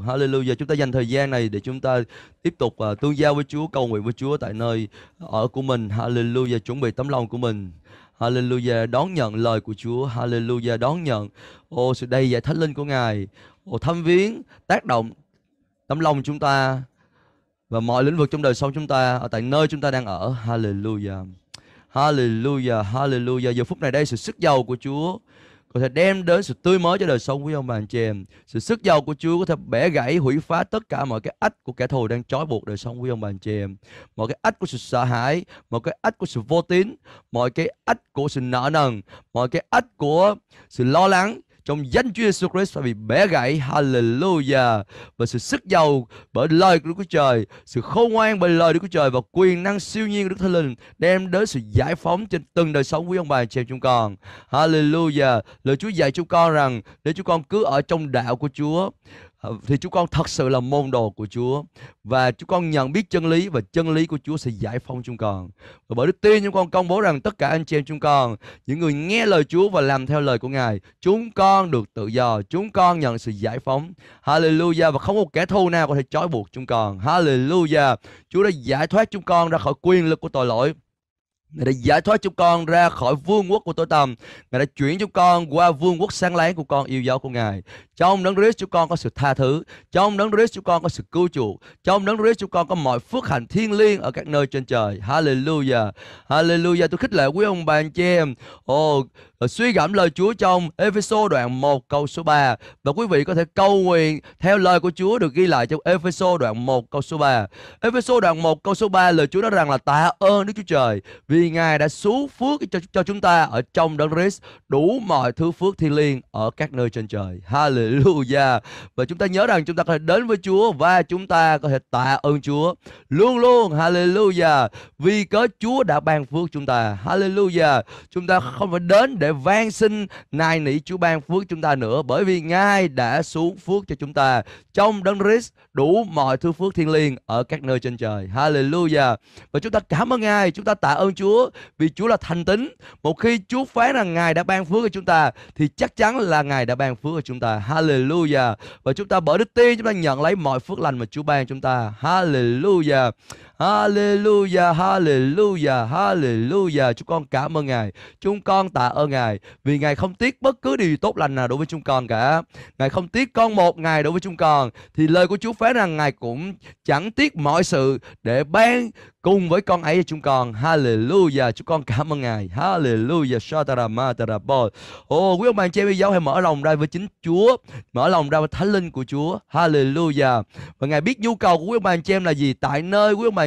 Hallelujah, chúng ta dành thời gian này để chúng ta tiếp tục tương giao với Chúa, cầu nguyện với Chúa tại nơi ở của mình. Hallelujah, chuẩn bị tấm lòng của mình. Hallelujah, đón nhận lời của Chúa. Hallelujah, đón nhận sự đầy dạy Thánh Linh của Ngài, thăm viếng, tác động tấm lòng chúng ta và mọi lĩnh vực trong đời sống chúng ta ở tại nơi chúng ta đang ở. Hallelujah, hallelujah, hallelujah. Giờ phút này đây, sự sức giàu của Chúa có thể đem đến sự tươi mới cho đời sống quý ông bà anh chị em. Sự sức giàu của Chúa có thể bẻ gãy, hủy phá tất cả mọi cái ách của kẻ thù đang trói buộc đời sống quý ông bà anh chị em. Mọi cái ách của sự sợ hãi, mọi cái ách của sự vô tín, mọi cái ách của sự nợ nần, mọi cái ách của sự lo lắng trong danh Chúa Jesus Christ phải bị bẻ gãy. Hallelujah. Và sự sức giàu bởi lời của Đức Chúa Trời, sự khôn ngoan bởi lời Đức Chúa Trời và quyền năng siêu nhiên của Đức Thánh Linh đem đến sự giải phóng trên từng đời sống quý ông bà chị em chúng con. Hallelujah. Lời Chúa dạy chúng con rằng nếu chúng con cứ ở trong đạo của Chúa thì chúng con thật sự là môn đồ của Chúa, và chúng con nhận biết chân lý, và chân lý của Chúa sẽ giải phóng chúng con. Và bởi đức tin chúng con công bố rằng tất cả anh chị em chúng con, những người nghe lời Chúa và làm theo lời của Ngài, chúng con được tự do, chúng con nhận sự giải phóng. Hallelujah. Và không một kẻ thù nào có thể trói buộc chúng con. Hallelujah. Chúa đã giải thoát chúng con ra khỏi quyền lực của tội lỗi. Ngài đã giải thoát chúng con ra khỏi vương quốc của tối tăm. Ngài đã chuyển chúng con qua vương quốc sáng láng của con yêu dấu của Ngài. Trong Đấng Christ chúng con có sự tha thứ, trong Đấng Christ chúng con có sự cứu chuộc, trong Đấng Christ chúng con có mọi phước hạnh thiêng liêng ở các nơi trên trời. Hallelujah, hallelujah. Tôi khích lệ quý ông bà anh chị em suy gẫm lời Chúa trong Ê-phê-sô đoạn 1 câu số 3. Và quý vị có thể cầu nguyện theo lời của Chúa được ghi lại trong Ê-phê-sô đoạn 1 câu số 3. Ê-phê-sô đoạn 1 câu số 3, lời Chúa nói rằng là tạ ơn Đức Chúa Trời vì Ngài đã xuống phước cho chúng ta ở trong Đấng Christ đủ mọi thứ phước thiêng liêng ở các nơi trên trời. Hallelujah. Và chúng ta nhớ rằng chúng ta có thể đến với Chúa và chúng ta có thể tạ ơn Chúa luôn luôn. Hallelujah. Vì cớ Chúa đã ban phước chúng ta. Hallelujah. Chúng ta không phải đến để van xin nài nỉ Chúa ban phước chúng ta nữa, bởi vì Ngài đã xuống phước cho chúng ta trong Đấng Christ đủ mọi thứ phước thiêng liêng ở các nơi trên trời. Hallelujah. Và chúng ta cảm ơn Ngài, chúng ta tạ ơn Chúa vì Chúa là thành tín. Một khi Chúa phán rằng Ngài đã ban phước cho chúng ta thì chắc chắn là Ngài đã ban phước cho chúng ta. Hallelujah. Và chúng ta bởi đức tin chúng ta nhận lấy mọi phước lành mà Chúa ban chúng ta. Hallelujah. Hallelujah, hallelujah, hallelujah. Chúng con cảm ơn Ngài, chúng con tạ ơn Ngài vì Ngài không tiếc bất cứ điều tốt lành nào đối với chúng con cả. Ngài không tiếc con một Ngài đối với chúng con. Thì lời của Chúa phán rằng Ngài cũng chẳng tiếc mọi sự để ban cùng với con ấy cho chúng con. Hallelujah. Chúng con cảm ơn Ngài. Hallelujah. Shataramatarabol. Quý ông bà chị em yêu dấu, hãy mở lòng ra với chính Chúa, mở lòng ra với Thánh Linh của Chúa. Hallelujah. Và Ngài biết nhu cầu của quý ông bà chị em là gì tại nơi quý ông bà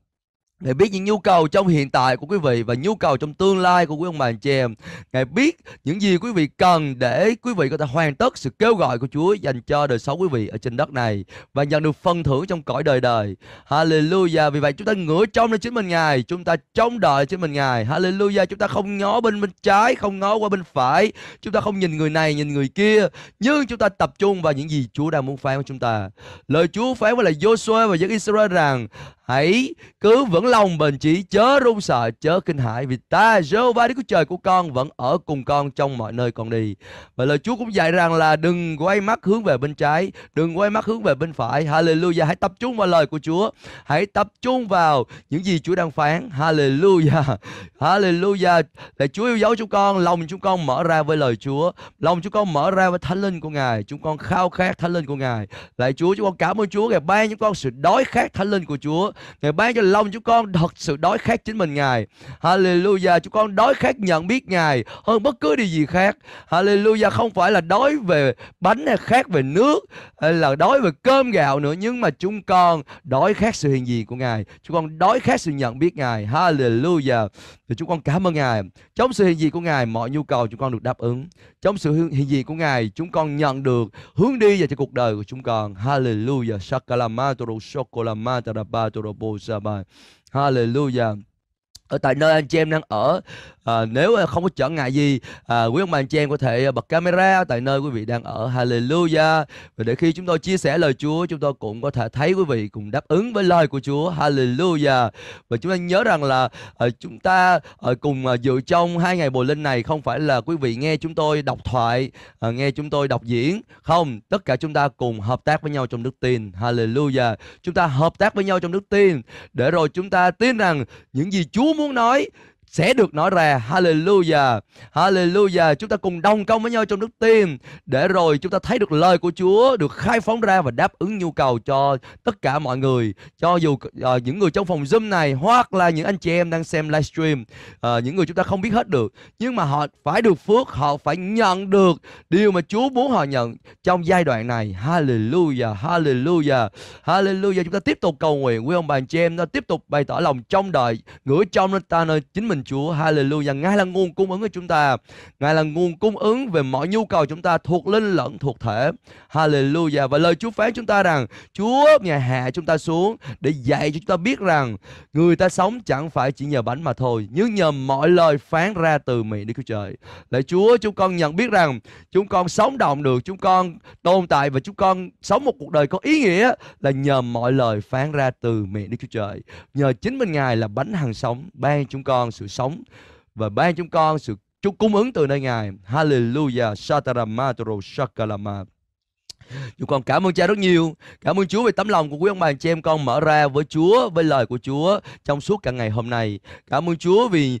Ngài biết những nhu cầu trong hiện tại của quý vị và nhu cầu trong tương lai của quý ông bà anh chị em. Ngài biết những gì quý vị cần để quý vị có thể hoàn tất sự kêu gọi của Chúa dành cho đời sống quý vị ở trên đất này và nhận được phần thưởng trong cõi đời đời. Hallelujah. Vì vậy chúng ta ngửa trông lên chính mình Ngài, chúng ta trông đợi chính mình Ngài. Hallelujah. Chúng ta không ngó bên trái, không ngó qua bên phải, chúng ta không nhìn người này, nhìn người kia, nhưng chúng ta tập trung vào những gì Chúa đang muốn phán với chúng ta. Lời Chúa phán với lại Josua và dân Israel rằng hãy cứ vững lòng bền chí, chớ run sợ, chớ kinh hãi, vì ta Jehovah Đức Chúa Trời của con vẫn ở cùng con trong mọi nơi con đi. Và lời Chúa cũng dạy rằng là đừng quay mắt hướng về bên trái, đừng quay mắt hướng về bên phải. Hallelujah. Hãy tập trung vào lời của Chúa, hãy tập trung vào những gì Chúa đang phán. Hallelujah. Hallelujah. Để Chúa yêu dấu chúng con, lòng chúng con mở ra với lời Chúa, lòng chúng con mở ra với Thánh Linh của Ngài, chúng con khao khát Thánh Linh của Ngài. Lạy Chúa, chúng con cảm ơn Chúa, Ngài ban chúng con sự đói khát Thánh Linh của Chúa. Ngài ban cho lòng chúng con thật sự đói khát chính mình Ngài. Hallelujah. Chúng con đói khát nhận biết Ngài hơn bất cứ điều gì khác. Hallelujah. Không phải là đói về bánh hay khát về nước hay là đói về cơm gạo nữa, nhưng mà chúng con đói khát sự hiện diện của Ngài, chúng con đói khát sự nhận biết Ngài. Hallelujah. Thì chúng con cảm ơn Ngài. Trong sự hiện diện của Ngài, mọi nhu cầu chúng con được đáp ứng. Trong sự hiện diện của Ngài, chúng con nhận được hướng đi về cho cuộc đời của chúng con. Hallelujah. Shakalamatoru shokolamatarabatoru. Hallelujah. ở tại nơi anh chị em đang ở. Nếu không có trở ngại gì, quý ông bà anh chị em có thể bật camera tại nơi quý vị đang ở. Hallelujah. Và để khi chúng tôi chia sẻ lời Chúa, chúng tôi cũng có thể thấy quý vị cùng đáp ứng với lời của Chúa. Hallelujah. Và chúng ta nhớ rằng là chúng ta cùng dự trong 2 ngày Bồi Linh này, không phải là quý vị nghe chúng tôi đọc thoại, nghe chúng tôi đọc diễn. Không, tất cả chúng ta cùng hợp tác với nhau trong đức tin. Hallelujah. Chúng ta hợp tác với nhau trong đức tin, để rồi chúng ta tin rằng những gì Chúa muốn nói sẽ được nói ra. Hallelujah. Hallelujah. Chúng ta cùng đồng công với nhau trong đức tin, để rồi chúng ta thấy được lời của Chúa được khai phóng ra và đáp ứng nhu cầu cho tất cả mọi người. Cho dù những người trong phòng Zoom này, hoặc là những anh chị em đang xem livestream, những người chúng ta không biết hết được, nhưng mà họ phải được phước, họ phải nhận được điều mà Chúa muốn họ nhận trong giai đoạn này. Hallelujah. Hallelujah. Hallelujah. Chúng ta tiếp tục cầu nguyện, quý ông bà anh chị em, nó tiếp tục bày tỏ lòng trông đợi, ngửa trông lên ta, nơi chính mình Chúa. Hallelujah. Ngài là nguồn cung ứng của chúng ta, Ngài là nguồn cung ứng về mọi nhu cầu chúng ta, thuộc linh lẫn thuộc thể. Hallelujah. Và lời Chúa phán chúng ta rằng Chúa Ngài hạ chúng ta xuống để dạy cho chúng ta biết rằng người ta sống chẳng phải chỉ nhờ bánh mà thôi, nhưng nhờ mọi lời phán ra từ miệng Đức Chúa Trời. Lạy Chúa, chúng con nhận biết rằng chúng con sống động được, chúng con tồn tại và chúng con sống một cuộc đời có ý nghĩa là nhờ mọi lời phán ra từ miệng Đức Chúa Trời. Nhờ chính mình Ngài là bánh hằng sống, ban chúng con sự sống và ban chúng con sự cung ứng từ nơi Ngài. Hallelujah. Sataramatoro shakalama. Chúng con cảm ơn Cha rất nhiều. Cảm ơn Chúa về tấm lòng của quý ông bà chị em con mở ra với Chúa, với lời của Chúa trong suốt cả ngày hôm nay. Cảm ơn Chúa vì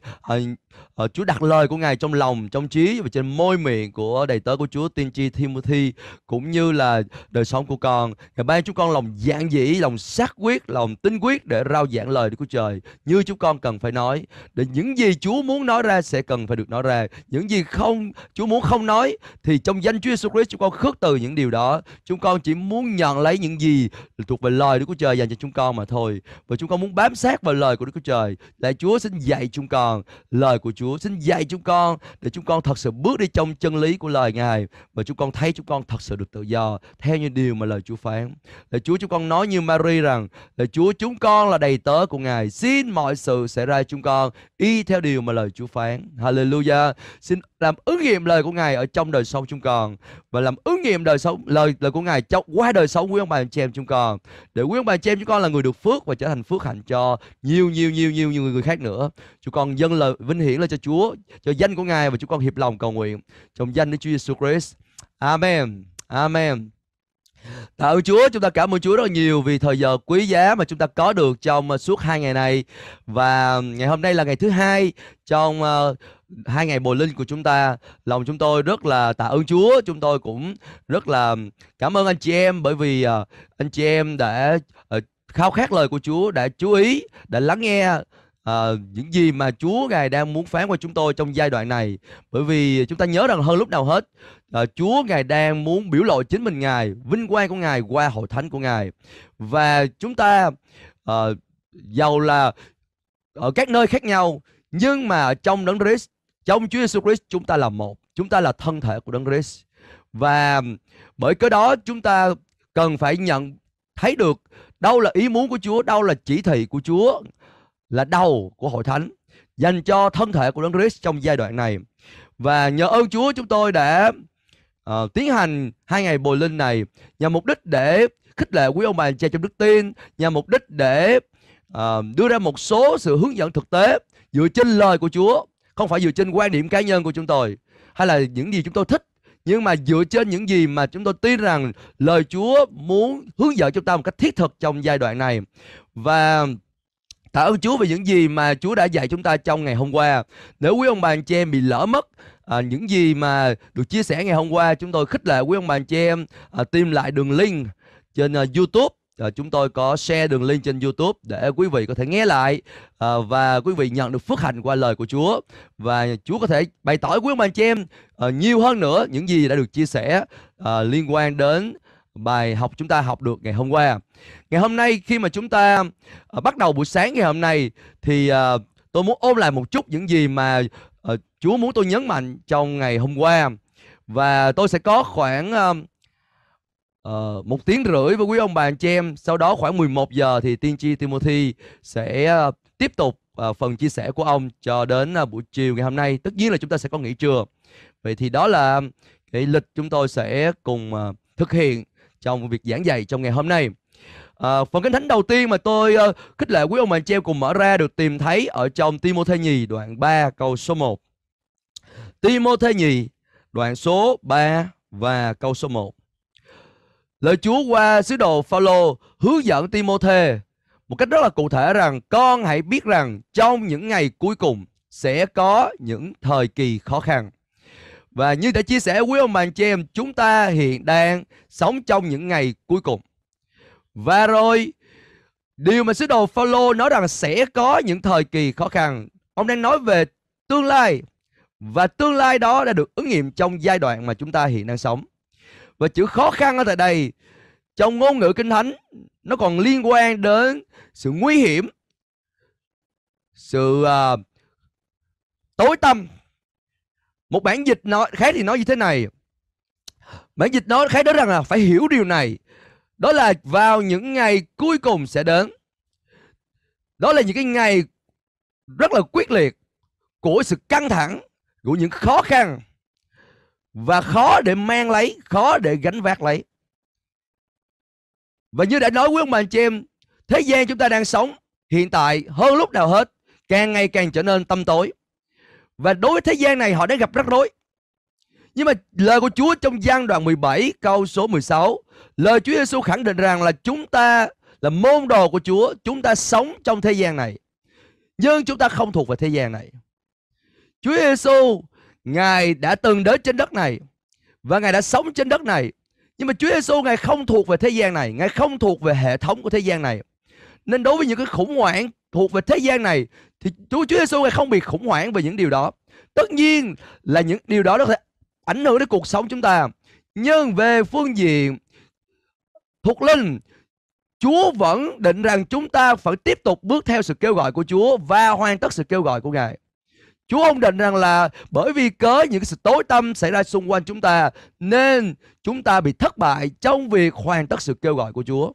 Chúa đặt lời của Ngài trong lòng, trong trí và trên môi miệng của đầy tớ của Chúa tiên tri Timôthê, cũng như là đời sống của con. Ngài ban chúng con lòng dạn dĩ, lòng xác quyết, lòng tinh quyết để rao giảng lời của Trời như chúng con cần phải nói, để những gì Chúa muốn nói ra sẽ cần phải được nói ra. Những gì không Chúa muốn không nói thì trong danh Chúa Jesus Christ chúng con khước từ những điều đó. Chúng con chỉ muốn nhận lấy những gì thuộc về lời của Trời dành cho chúng con mà thôi, và chúng con muốn bám sát vào lời của Đức Chúa Trời. Lạy Chúa, xin dạy chúng con lời của Chúa, xin dạy chúng con để chúng con thật sự bước đi trong chân lý của lời Ngài, và chúng con thấy chúng con thật sự được tự do theo như điều mà lời Chúa phán. Lạy Chúa, chúng con nói như Mary rằng lạy Chúa, chúng con là đầy tớ của Ngài, xin mọi sự xảy ra chúng con y theo điều mà lời Chúa phán. Hallelujah. Xin làm ứng nghiệm lời của Ngài ở trong đời sống chúng con, và làm ứng nghiệm đời sống lời của Ngài qua đời sống quý ông bà anh chị em chúng con, để quý ông bà anh chị em chúng con là người được phước và trở thành phước hạnh cho nhiều người khác nữa. Chúng con dâng lời vinh hiển lên cho Chúa, cho danh của Ngài, và chúng con hiệp lòng cầu nguyện trong danh Đức Chúa Jesus Christ. Amen. Amen. Tạ ơn Chúa, chúng ta cảm ơn Chúa rất nhiều vì thời giờ quý giá mà chúng ta có được trong suốt 2 ngày này. Và ngày hôm nay là ngày thứ 2 trong 2 ngày Bồi Linh của chúng ta. Lòng chúng tôi rất là tạ ơn Chúa. Chúng tôi cũng rất là cảm ơn anh chị em, bởi vì anh chị em đã khao khát lời của Chúa, đã chú ý, đã lắng nghe những gì mà Chúa Ngài đang muốn phán qua chúng tôi trong giai đoạn này. Bởi vì chúng ta nhớ rằng hơn lúc nào hết, Chúa Ngài đang muốn biểu lộ chính mình Ngài, vinh quang của Ngài qua hội thánh của Ngài. Và chúng ta giàu là ở các nơi khác nhau, nhưng mà trong Đấng Christ, trong Chúa Jesus Christ, chúng ta là một. Chúng ta là thân thể của Đấng Christ. Và bởi cái đó chúng ta cần phải nhận thấy được đâu là ý muốn của Chúa, đâu là chỉ thị của Chúa, là đầu của hội thánh dành cho thân thể của Đấng Christ trong giai đoạn này. Và nhờ ơn Chúa, chúng tôi đã tiến hành 2 ngày Bồi Linh này nhằm mục đích để khích lệ quý ông bà anh chị trong đức tin, nhằm mục đích để đưa ra một số sự hướng dẫn thực tế dựa trên lời của Chúa, không phải dựa trên quan điểm cá nhân của chúng tôi hay là những gì chúng tôi thích, nhưng mà dựa trên những gì mà chúng tôi tin rằng lời Chúa muốn hướng dẫn chúng ta một cách thiết thực trong giai đoạn này. Và tạ ơn Chúa về những gì mà Chúa đã dạy chúng ta trong ngày hôm qua. Nếu quý ông bà anh chị em bị lỡ mất những gì mà được chia sẻ ngày hôm qua, chúng tôi khích lệ quý ông bà anh chị em tìm lại đường link trên YouTube. Chúng tôi có share đường link trên YouTube để quý vị có thể nghe lại và quý vị nhận được phước hạnh qua lời của Chúa. Và Chúa có thể bày tỏ quý ông bà anh chị em nhiều hơn nữa những gì đã được chia sẻ liên quan đến bài học chúng ta học được ngày hôm qua. Ngày hôm nay khi mà chúng ta bắt đầu buổi sáng ngày hôm nay thì tôi muốn ôn lại một chút những gì mà Chúa muốn tôi nhấn mạnh trong ngày hôm qua. Và tôi sẽ có khoảng 1 tiếng rưỡi với quý ông bà anh chị em. Sau đó khoảng 11 giờ thì tiên tri Timôthê sẽ tiếp tục phần chia sẻ của ông cho đến buổi chiều ngày hôm nay. Tất nhiên là chúng ta sẽ có nghỉ trưa. Vậy thì đó là cái lịch chúng tôi sẽ cùng thực hiện trong việc giảng dạy trong ngày hôm nay. Phần Kinh Thánh đầu tiên mà tôi khích lệ quý ông bà anh chị em cùng mở ra được tìm thấy ở trong Timôthê nhì đoạn 3 câu số 1. Timôthê nhì đoạn số 3 và câu số 1. Lời Chúa qua sứ đồ Phaolô hướng dẫn Timôthê một cách rất là cụ thể rằng con hãy biết rằng trong những ngày cuối cùng sẽ có những thời kỳ khó khăn. Và như đã chia sẻ quý ông bà anh chị em, chúng ta hiện đang sống trong những ngày cuối cùng. Và rồi điều mà sứ đồ Phaolô nói rằng sẽ có những thời kỳ khó khăn, ông đang nói về tương lai. Và tương lai đó đã được ứng nghiệm trong giai đoạn mà chúng ta hiện đang sống. Và chữ khó khăn ở tại đây trong ngôn ngữ Kinh Thánh nó còn liên quan đến sự nguy hiểm, sự tối tăm. Một bản dịch nói khác thì nói như thế này. Bản dịch nói khác đó rằng là phải hiểu điều này, đó là vào những ngày cuối cùng sẽ đến. Đó là những cái ngày rất là quyết liệt của sự căng thẳng, của những khó khăn, và khó để mang lấy, khó để gánh vác lấy. Và như đã nói quý ông bà anh chị em, thế gian chúng ta đang sống hiện tại hơn lúc nào hết càng ngày càng trở nên tăm tối. Và đối với thế gian này họ đã gặp rắc rối. Nhưng mà lời của Chúa trong Giăng đoạn 17 câu số 16, lời Chúa Giêsu khẳng định rằng là chúng ta là môn đồ của Chúa, chúng ta sống trong thế gian này, nhưng chúng ta không thuộc về thế gian này. Chúa Giêsu, Ngài đã từng đến trên đất này và Ngài đã sống trên đất này. Nhưng mà Chúa Giêsu Ngài không thuộc về thế gian này, Ngài không thuộc về hệ thống của thế gian này. Nên đối với những cái khủng hoảng thuộc về thế gian này thì Chúa Giêsu Ngài không bị khủng hoảng về những điều đó. Tất nhiên là những điều đó nó sẽ ảnh hưởng đến cuộc sống chúng ta. Nhưng về phương diện thuộc linh, Chúa vẫn định rằng chúng ta phải tiếp tục bước theo sự kêu gọi của Chúa và hoàn tất sự kêu gọi của Ngài. Chúa ông định rằng là bởi vì cớ những sự tối tăm xảy ra xung quanh chúng ta nên chúng ta bị thất bại trong việc hoàn tất sự kêu gọi của Chúa.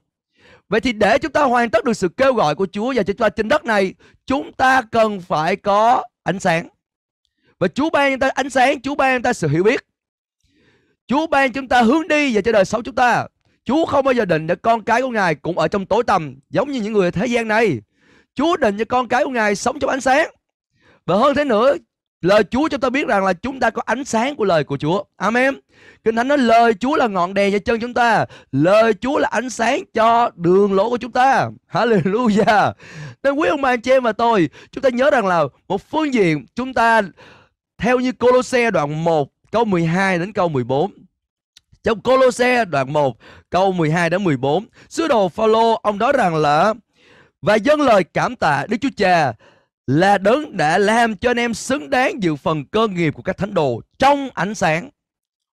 Vậy thì để chúng ta hoàn tất được sự kêu gọi của Chúa và chúng ta trên đất này, chúng ta cần phải có ánh sáng. Và Chúa ban chúng ta ánh sáng, Chúa ban chúng ta sự hiểu biết, Chúa ban chúng ta hướng đi và cho đời sống chúng ta. Chúa không bao giờ định để con cái của Ngài cũng ở trong tối tăm giống như những người thế gian này. Chúa định cho con cái của Ngài sống trong ánh sáng. Và hơn thế nữa, lời Chúa cho ta biết rằng là chúng ta có ánh sáng của lời của Chúa. Amen. Kinh Thánh nói lời Chúa là ngọn đèn cho chân chúng ta, lời Chúa là ánh sáng cho đường lối của chúng ta. Hallelujah. Nên quý ông bà anh chị em và tôi, chúng ta nhớ rằng là một phương diện chúng ta theo như Côlôse đoạn 1 câu 12 đến câu 14. Trong Côlôse đoạn 1 câu 12 đến 14, sứ đồ Phaolô ông nói rằng là và dâng lời cảm tạ Đức Chúa Cha là đấng đã làm cho anh em xứng đáng dự phần cơ nghiệp của các thánh đồ trong ánh sáng.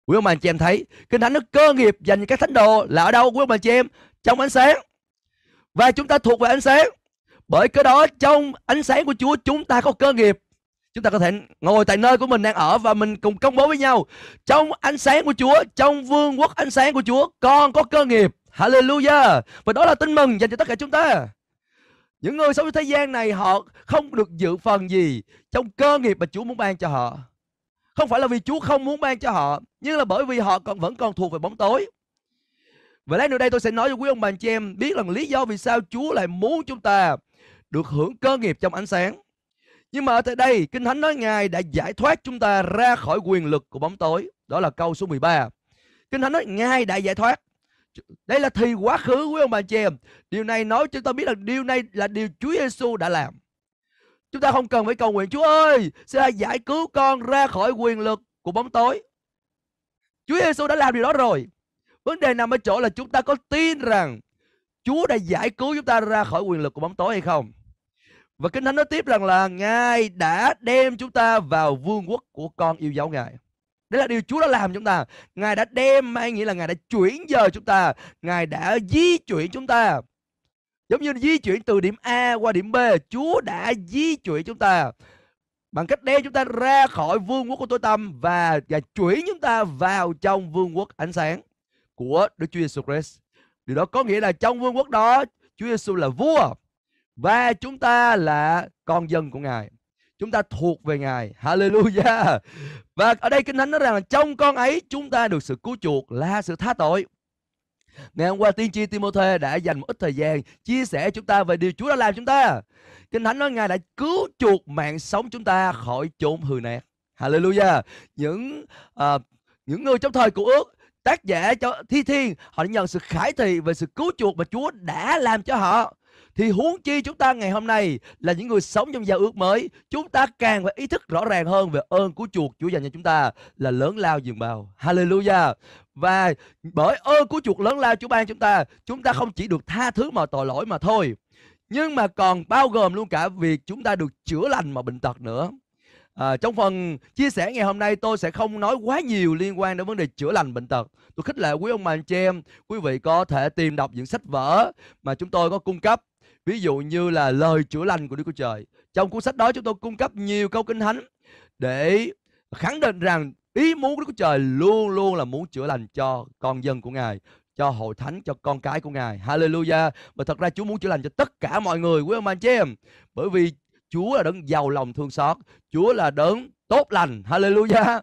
Quý ông bà anh chị em thấy Kinh Thánh nó cơ nghiệp dành cho các thánh đồ là ở đâu quý ông bà anh chị em? Trong ánh sáng. Và chúng ta thuộc về ánh sáng. Bởi cái đó trong ánh sáng của Chúa chúng ta có cơ nghiệp. Chúng ta có thể ngồi tại nơi của mình đang ở và mình cùng công bố với nhau. Trong ánh sáng của Chúa, trong vương quốc ánh sáng của Chúa, con có cơ nghiệp. Hallelujah. Và đó là tin mừng dành cho tất cả chúng ta. Những người sống trong thế gian này họ không được dự phần gì trong cơ nghiệp mà Chúa muốn ban cho họ. Không phải là vì Chúa không muốn ban cho họ, nhưng là bởi vì họ vẫn còn thuộc về bóng tối. Và lát nữa đây tôi sẽ nói cho quý ông bà anh chị em biết rằng lý do vì sao Chúa lại muốn chúng ta được hưởng cơ nghiệp trong ánh sáng. Nhưng mà ở tại đây Kinh Thánh nói Ngài đã giải thoát chúng ta ra khỏi quyền lực của bóng tối. Đó là câu số 13. Kinh Thánh nói Ngài đã giải thoát. Đây là thì quá khứ quý ông bà chị em. Điều này nói chúng ta biết là điều này là điều Chúa Giêsu đã làm. Chúng ta không cần phải cầu nguyện Chúa ơi xin hãy giải cứu con ra khỏi quyền lực của bóng tối. Chúa Giêsu đã làm điều đó rồi. Vấn đề nằm ở chỗ là chúng ta có tin rằng Chúa đã giải cứu chúng ta ra khỏi quyền lực của bóng tối hay không. Và Kinh Thánh nói tiếp rằng là Ngài đã đem chúng ta vào vương quốc của con yêu dấu Ngài. Đấy là điều Chúa đã làm chúng ta. Ngài đã đem, mang nghĩa là Ngài đã chuyển dời chúng ta. Ngài đã di chuyển chúng ta. Giống như di chuyển từ điểm A qua điểm B. Chúa đã di chuyển chúng ta bằng cách đem chúng ta ra khỏi vương quốc của tối tăm và chuyển chúng ta vào trong vương quốc ánh sáng của Đức Chúa Giêsu Christ. Điều đó có nghĩa là trong vương quốc đó Chúa Giêsu là vua. Và chúng ta là con dân của Ngài, chúng ta thuộc về Ngài. Hallelujah. Và ở đây Kinh Thánh nói rằng là trong con ấy chúng ta được sự cứu chuộc là sự tha tội. Ngày hôm qua tiên tri Timôthê đã dành một ít thời gian chia sẻ chúng ta về điều Chúa đã làm chúng ta. Kinh Thánh nói Ngài đã cứu chuộc mạng sống chúng ta khỏi chốn hư nát. Hallelujah. Những người trong thời Cựu Ước, tác giả cho Thi Thiên, họ đã nhận sự khải thị về sự cứu chuộc mà Chúa đã làm cho họ. Thì huống chi chúng ta ngày hôm nay là những người sống trong giao ước mới, chúng ta càng phải ý thức rõ ràng hơn về ơn cứu chuộc Chúa dành cho chúng ta là lớn lao dường bao. Hallelujah. Và bởi ơn cứu chuộc lớn lao Chúa ban chúng ta không chỉ được tha thứ mọi tội lỗi mà thôi, nhưng mà còn bao gồm luôn cả việc chúng ta được chữa lành mọi bệnh tật nữa. Trong phần chia sẻ ngày hôm nay tôi sẽ không nói quá nhiều liên quan đến vấn đề chữa lành bệnh tật. Tôi khích lệ quý ông bà anh chị em, quý vị có thể tìm đọc những sách vở mà chúng tôi có cung cấp. Ví dụ như là lời chữa lành của Đức Chúa Trời. Trong cuốn sách đó chúng tôi cung cấp nhiều câu Kinh Thánh để khẳng định rằng ý muốn của Đức Chúa Trời luôn luôn là muốn chữa lành cho con dân của Ngài, cho hội thánh, cho con cái của Ngài. Hallelujah. Và thật ra Chúa muốn chữa lành cho tất cả mọi người, quý ông bà anh chị em. Bởi vì Chúa là đấng giàu lòng thương xót, Chúa là đấng tốt lành. Hallelujah.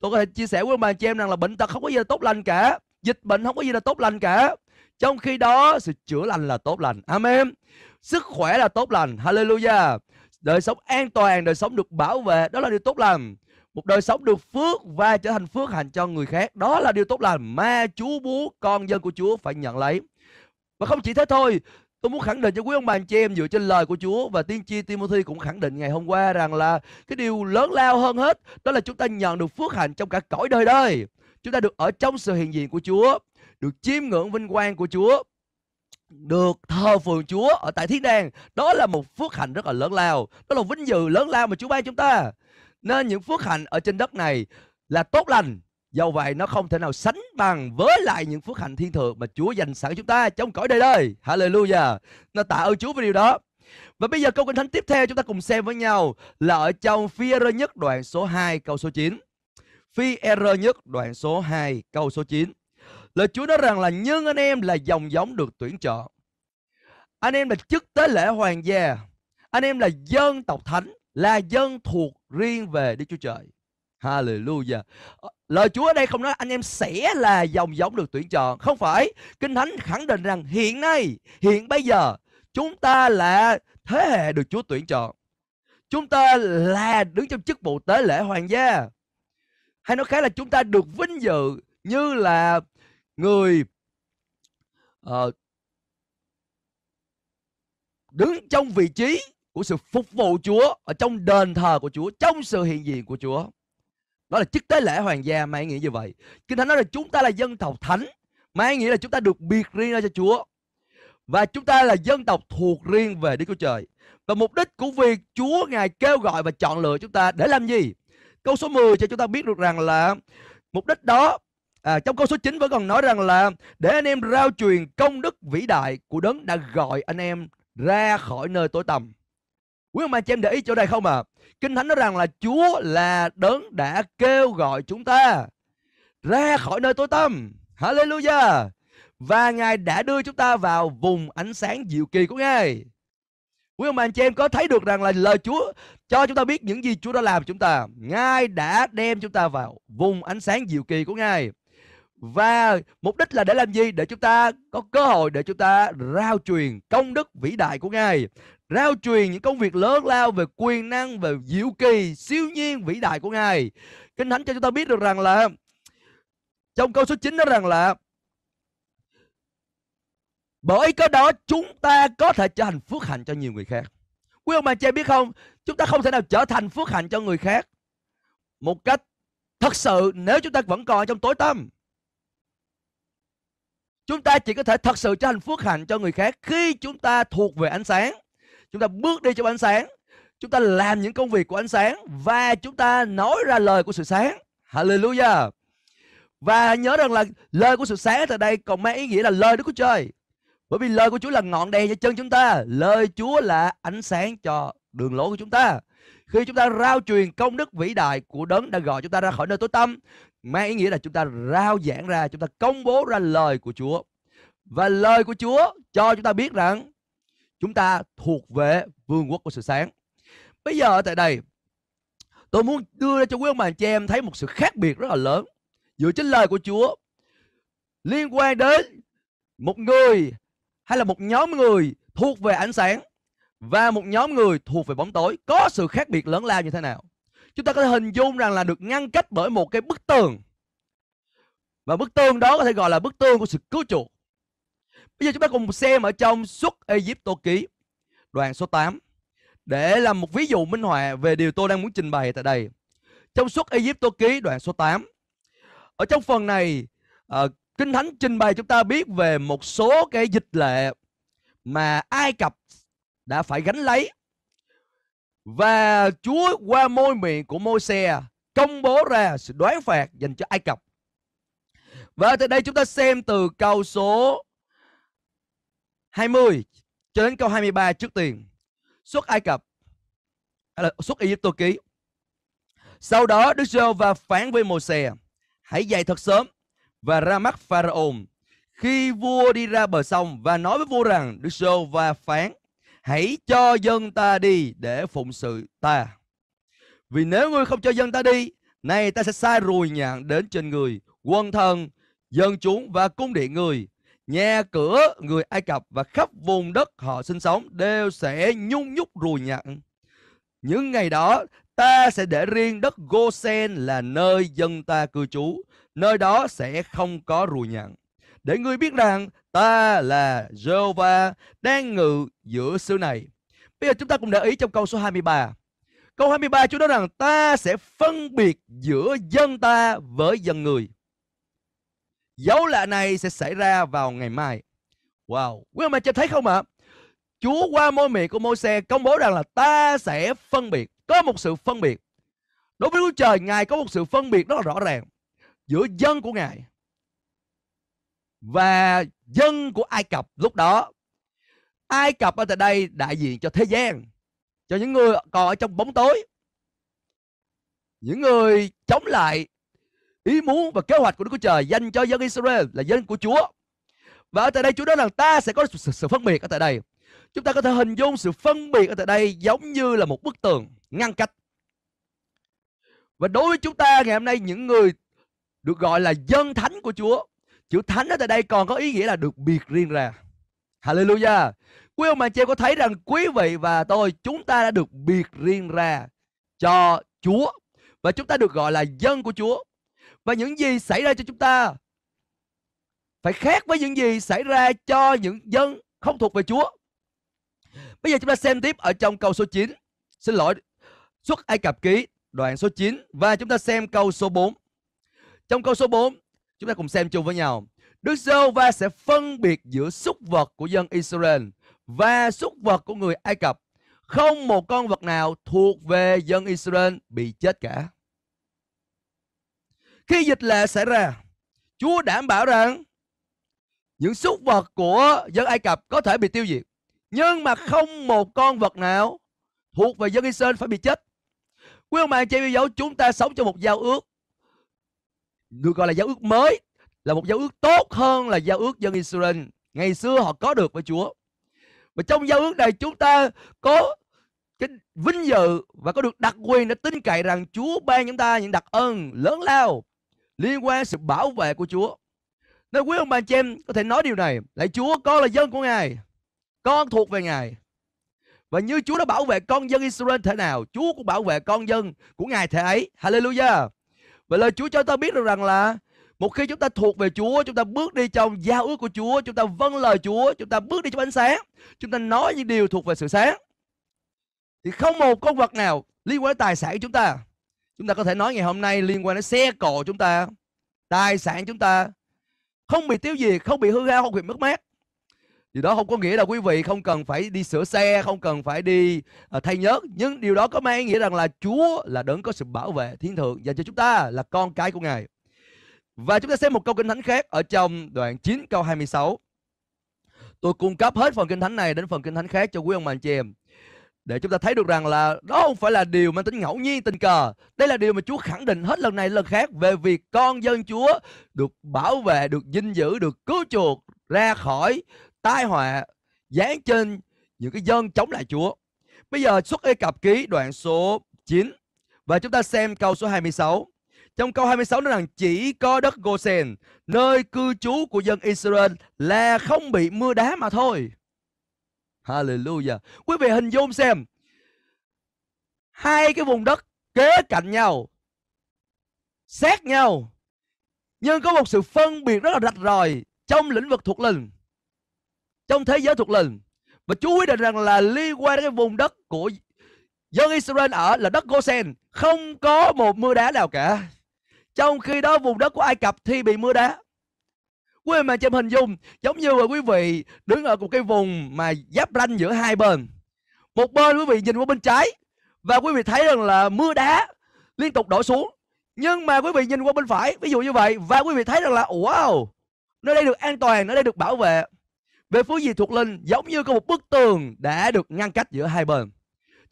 Tôi có thể chia sẻ với ông bà anh chị em rằng là bệnh tật không có gì là tốt lành cả, dịch bệnh không có gì là tốt lành cả. Trong khi đó sự chữa lành là tốt lành. Amen. Sức khỏe là tốt lành. Hallelujah. Đời sống an toàn, đời sống được bảo vệ, đó là điều tốt lành. Một đời sống được phước và trở thành phước hạnh cho người khác, đó là điều tốt lành mà Chúa muốn con dân của Chúa phải nhận lấy. Và không chỉ thế thôi, tôi muốn khẳng định cho quý ông bà anh chị em dựa trên lời của Chúa, và tiên tri Timôthê cũng khẳng định ngày hôm qua rằng là cái điều lớn lao hơn hết đó là chúng ta nhận được phước hạnh trong cả cõi đời đời. Chúng ta được ở trong sự hiện diện của Chúa, được chiêm ngưỡng vinh quang của Chúa, được thờ phượng Chúa ở tại thiên đàng. Đó là một phước hạnh rất là lớn lao, đó là vinh dự lớn lao mà Chúa ban chúng ta. Nên những phước hạnh ở trên đất này là tốt lành, dầu vậy nó không thể nào sánh bằng với lại những phước hạnh thiên thượng mà Chúa dành sẵn chúng ta trong cõi đời đời. Hallelujah. Nó tạ ơn Chúa về điều đó. Và bây giờ câu Kinh Thánh tiếp theo chúng ta cùng xem với nhau là ở trong Phi-e-rơ nhất đoạn số 2 câu số 9. Phi-e-rơ nhất đoạn số 2 câu số 9. Lời Chúa nói rằng là nhưng anh em là dòng giống được tuyển chọn, anh em là chức tế lễ hoàng gia, anh em là dân tộc thánh, là dân thuộc riêng về Đức Chúa Trời. Hallelujah. Lời Chúa ở đây không nói anh em sẽ là dòng giống được tuyển chọn. Không phải. Kinh Thánh khẳng định rằng hiện nay, hiện bây giờ, chúng ta là thế hệ được Chúa tuyển chọn. Chúng ta là đứng trong chức vụ tế lễ hoàng gia. Hay nói khác là chúng ta được vinh dự như là người đứng trong vị trí của sự phục vụ Chúa ở trong đền thờ của Chúa, trong sự hiện diện của Chúa. Đó là chức tế lễ hoàng gia, mang ý nghĩa như vậy. Kinh Thánh nói là chúng ta là dân tộc thánh, mang ý nghĩa là chúng ta được biệt riêng ra cho Chúa, và chúng ta là dân tộc thuộc riêng về Đức Chúa Trời. Và mục đích của việc Chúa Ngài kêu gọi và chọn lựa chúng ta để làm gì? Câu số 10 cho chúng ta biết được rằng là mục đích đó. Trong câu số 9 vẫn còn nói rằng là để anh em rao truyền công đức vĩ đại của đấng đã gọi anh em ra khỏi nơi tối tăm. Quý ông bà chị em để ý chỗ đây không ạ? Kinh Thánh nói rằng là Chúa là đấng đã kêu gọi chúng ta ra khỏi nơi tối tăm. Hallelujah. Và Ngài đã đưa chúng ta vào vùng ánh sáng diệu kỳ của Ngài. Quý ông bà chị em có thấy được rằng là lời Chúa cho chúng ta biết những gì Chúa đã làm chúng ta. Ngài đã đem chúng ta vào vùng ánh sáng diệu kỳ của Ngài. Và mục đích là để làm gì? Để chúng ta có cơ hội để chúng ta rao truyền công đức vĩ đại của Ngài, rao truyền những công việc lớn lao về quyền năng, về diệu kỳ, siêu nhiên vĩ đại của Ngài. Kinh Thánh cho chúng ta biết được rằng là trong câu số 9 nói rằng là bởi cái đó chúng ta có thể trở thành phước hạnh cho nhiều người khác. Quý ông bà chị biết không? Chúng ta không thể nào trở thành phước hạnh cho người khác một cách thật sự nếu chúng ta vẫn còn ở trong tối tăm. Chúng ta chỉ có thể thật sự trở thành phước hạnh cho người khác khi chúng ta thuộc về ánh sáng. Chúng ta bước đi trong ánh sáng, chúng ta làm những công việc của ánh sáng, và chúng ta nói ra lời của sự sáng. Hallelujah. Và nhớ rằng là lời của sự sáng tại đây còn mang ý nghĩa là lời Đức Chúa Trời. Bởi vì lời của Chúa là ngọn đèn cho chân chúng ta, lời Chúa là ánh sáng cho đường lối của chúng ta. Khi chúng ta rao truyền công đức vĩ đại của đấng đã gọi chúng ta ra khỏi nơi tối tăm, mang ý nghĩa là chúng ta rao giảng ra, chúng ta công bố ra lời của Chúa. Và lời của Chúa cho chúng ta biết rằng chúng ta thuộc về vương quốc của sự sáng. Bây giờ tại đây tôi muốn đưa ra cho quý ông bà anh chị em thấy một sự khác biệt rất là lớn dựa trên lời của Chúa liên quan đến một người hay là một nhóm người thuộc về ánh sáng và một nhóm người thuộc về bóng tối. Có sự khác biệt lớn lao như thế nào? Chúng ta có thể hình dung rằng là được ngăn cách bởi một cái bức tường, và bức tường đó có thể gọi là bức tường của sự cứu chuộc. Bây giờ chúng ta cùng xem ở trong Xuất Ai Cập ký đoạn số 8 để làm một ví dụ minh họa về điều tôi đang muốn trình bày tại đây. Trong Xuất Ai Cập ký đoạn số 8, ở trong phần này Kinh Thánh trình bày chúng ta biết về một số cái dịch lệ mà Ai Cập đã phải gánh lấy, và Chúa qua môi miệng của Môi-se công bố ra sự đoán phạt dành cho Ai Cập. Và từ đây chúng ta xem từ câu số 20 cho đến câu 23 trước tiền. Xuất Ai Cập hay là Xuất Ai Cập ký. Sau đó Đức Giê-hô-va phán với Môi-se: hãy dậy thật sớm và ra mắt Pharaoh khi vua đi ra bờ sông, và nói với vua rằng Đức Giê-hô-va phán: hãy cho dân ta đi để phụng sự ta, vì nếu ngươi không cho dân ta đi, nay ta sẽ sai ruồi nhạn đến trên người, quân thần, dân chúng và cung điện người, nhà cửa người Ai Cập và khắp vùng đất họ sinh sống đều sẽ nhung nhúc ruồi nhạn. Những ngày đó ta sẽ để riêng đất Gosen là nơi dân ta cư trú, nơi đó sẽ không có ruồi nhạn, để ngươi biết rằng ta là Jehovah đang ngự giữa xứ này. Bây giờ chúng ta cùng để ý trong câu số 23. Câu 23 Chúa nói rằng ta sẽ phân biệt giữa dân ta với dân người. Dấu lạ này sẽ xảy ra vào ngày mai. Wow, quý ông bà cho thấy không ạ? Chúa qua môi miệng của Môi-se công bố rằng là ta sẽ phân biệt. Có một sự phân biệt. Đối với Chúa Trời, Ngài có một sự phân biệt rất là rõ ràng giữa dân của Ngài và dân của Ai Cập lúc đó. Ai Cập ở tại đây đại diện cho thế gian, cho những người còn ở trong bóng tối, những người chống lại ý muốn và kế hoạch của Đức Chúa Trời dành cho dân Israel là dân của Chúa. Và ở tại đây Chúa nói rằng ta sẽ có sự phân biệt ở tại đây. Chúng ta có thể hình dung sự phân biệt ở tại đây giống như là một bức tường ngăn cách. Và đối với chúng ta ngày hôm nay, những người được gọi là dân thánh của Chúa, chữ thánh ở tại đây còn có ý nghĩa là được biệt riêng ra. Hallelujah. Quý ông bà chị em có thấy rằng quý vị và tôi, chúng ta đã được biệt riêng ra cho Chúa, và chúng ta được gọi là dân của Chúa. Và những gì xảy ra cho chúng ta phải khác với những gì xảy ra cho những dân không thuộc về Chúa. Bây giờ chúng ta xem tiếp ở trong câu số 9. Xin lỗi, Xuất Ai Cập ký đoạn số 9, và chúng ta xem câu số 4. Trong câu số 4 chúng ta cùng xem chung với nhau. Đức Giê-hô-va sẽ phân biệt giữa súc vật của dân Israel và súc vật của người Ai Cập. Không một con vật nào thuộc về dân Israel bị chết cả. Khi dịch lệ xảy ra, Chúa đảm bảo rằng những súc vật của dân Ai Cập có thể bị tiêu diệt, nhưng mà không một con vật nào thuộc về dân Israel phải bị chết. Quý ông bà anh chị em dấu, chúng ta sống trong một giao ước được gọi là giao ước mới, là một giao ước tốt hơn là giao ước dân Israel ngày xưa họ có được với Chúa. Và trong giao ước này chúng ta có cái vinh dự và có được đặc quyền để tin cậy rằng Chúa ban chúng ta những đặc ân lớn lao liên quan sự bảo vệ của Chúa. Nên quý ông bà chị em có thể nói điều này: lại Chúa, con là dân của Ngài, con thuộc về Ngài. Và như Chúa đã bảo vệ con dân Israel thế nào, Chúa cũng bảo vệ con dân của Ngài thế ấy. Hallelujah. Và lời Chúa cho ta biết được rằng là một khi chúng ta thuộc về Chúa, chúng ta bước đi trong giao ước của Chúa, chúng ta vâng lời Chúa, chúng ta bước đi trong ánh sáng, chúng ta nói những điều thuộc về sự sáng, thì không một con vật nào liên quan đến tài sản của chúng ta. Chúng ta có thể nói ngày hôm nay liên quan đến xe cộ chúng ta, tài sản chúng ta không bị tiêu diệt, không bị hư hao, không bị mất mát. Điều đó không có nghĩa là quý vị không cần phải đi sửa xe, không cần phải đi thay nhớt. Nhưng điều đó có mang ý nghĩa rằng là Chúa là đấng có sự bảo vệ thiên thượng dành cho chúng ta là con cái của Ngài. Và chúng ta xem một câu Kinh Thánh khác ở trong đoạn 9 câu 26. Tôi cung cấp hết phần Kinh Thánh này đến phần Kinh Thánh khác cho quý ông bà anh chị em, để chúng ta thấy được rằng là đó không phải là điều mang tính ngẫu nhiên tình cờ. Đây là điều mà Chúa khẳng định hết lần này lần khác về việc con dân Chúa được bảo vệ, được gìn giữ, được cứu chuộc ra khỏi tai họa giáng trên những cái dân chống lại Chúa. Bây giờ Xuất Ai Cập ký đoạn số 9 và chúng ta xem câu số 26. Trong câu 26 nói rằng chỉ có đất Gosen, nơi cư trú của dân Israel, là không bị mưa đá mà thôi. Hallelujah. Quý vị hình dung xem, hai cái vùng đất kế cạnh nhau, sát nhau, nhưng có một sự phân biệt rất là rạch ròi trong lĩnh vực thuộc linh, trong thế giới thuộc linh. Và Chúa quyết định rằng là liên quan đến cái vùng đất của dân Israel ở là đất Gosen, không có một mưa đá nào cả. Trong khi đó vùng đất của Ai Cập thì bị mưa đá. Quý vị mà cho hình dung, giống như là quý vị đứng ở một cái vùng mà giáp ranh giữa hai bên. Một bên quý vị nhìn qua bên trái và quý vị thấy rằng là mưa đá liên tục đổ xuống. Nhưng mà quý vị nhìn qua bên phải, ví dụ như vậy, và quý vị thấy rằng là wow, nơi đây được an toàn, nơi đây được bảo vệ. Về phương diện thuộc linh, giống như có một bức tường đã được ngăn cách giữa hai bên.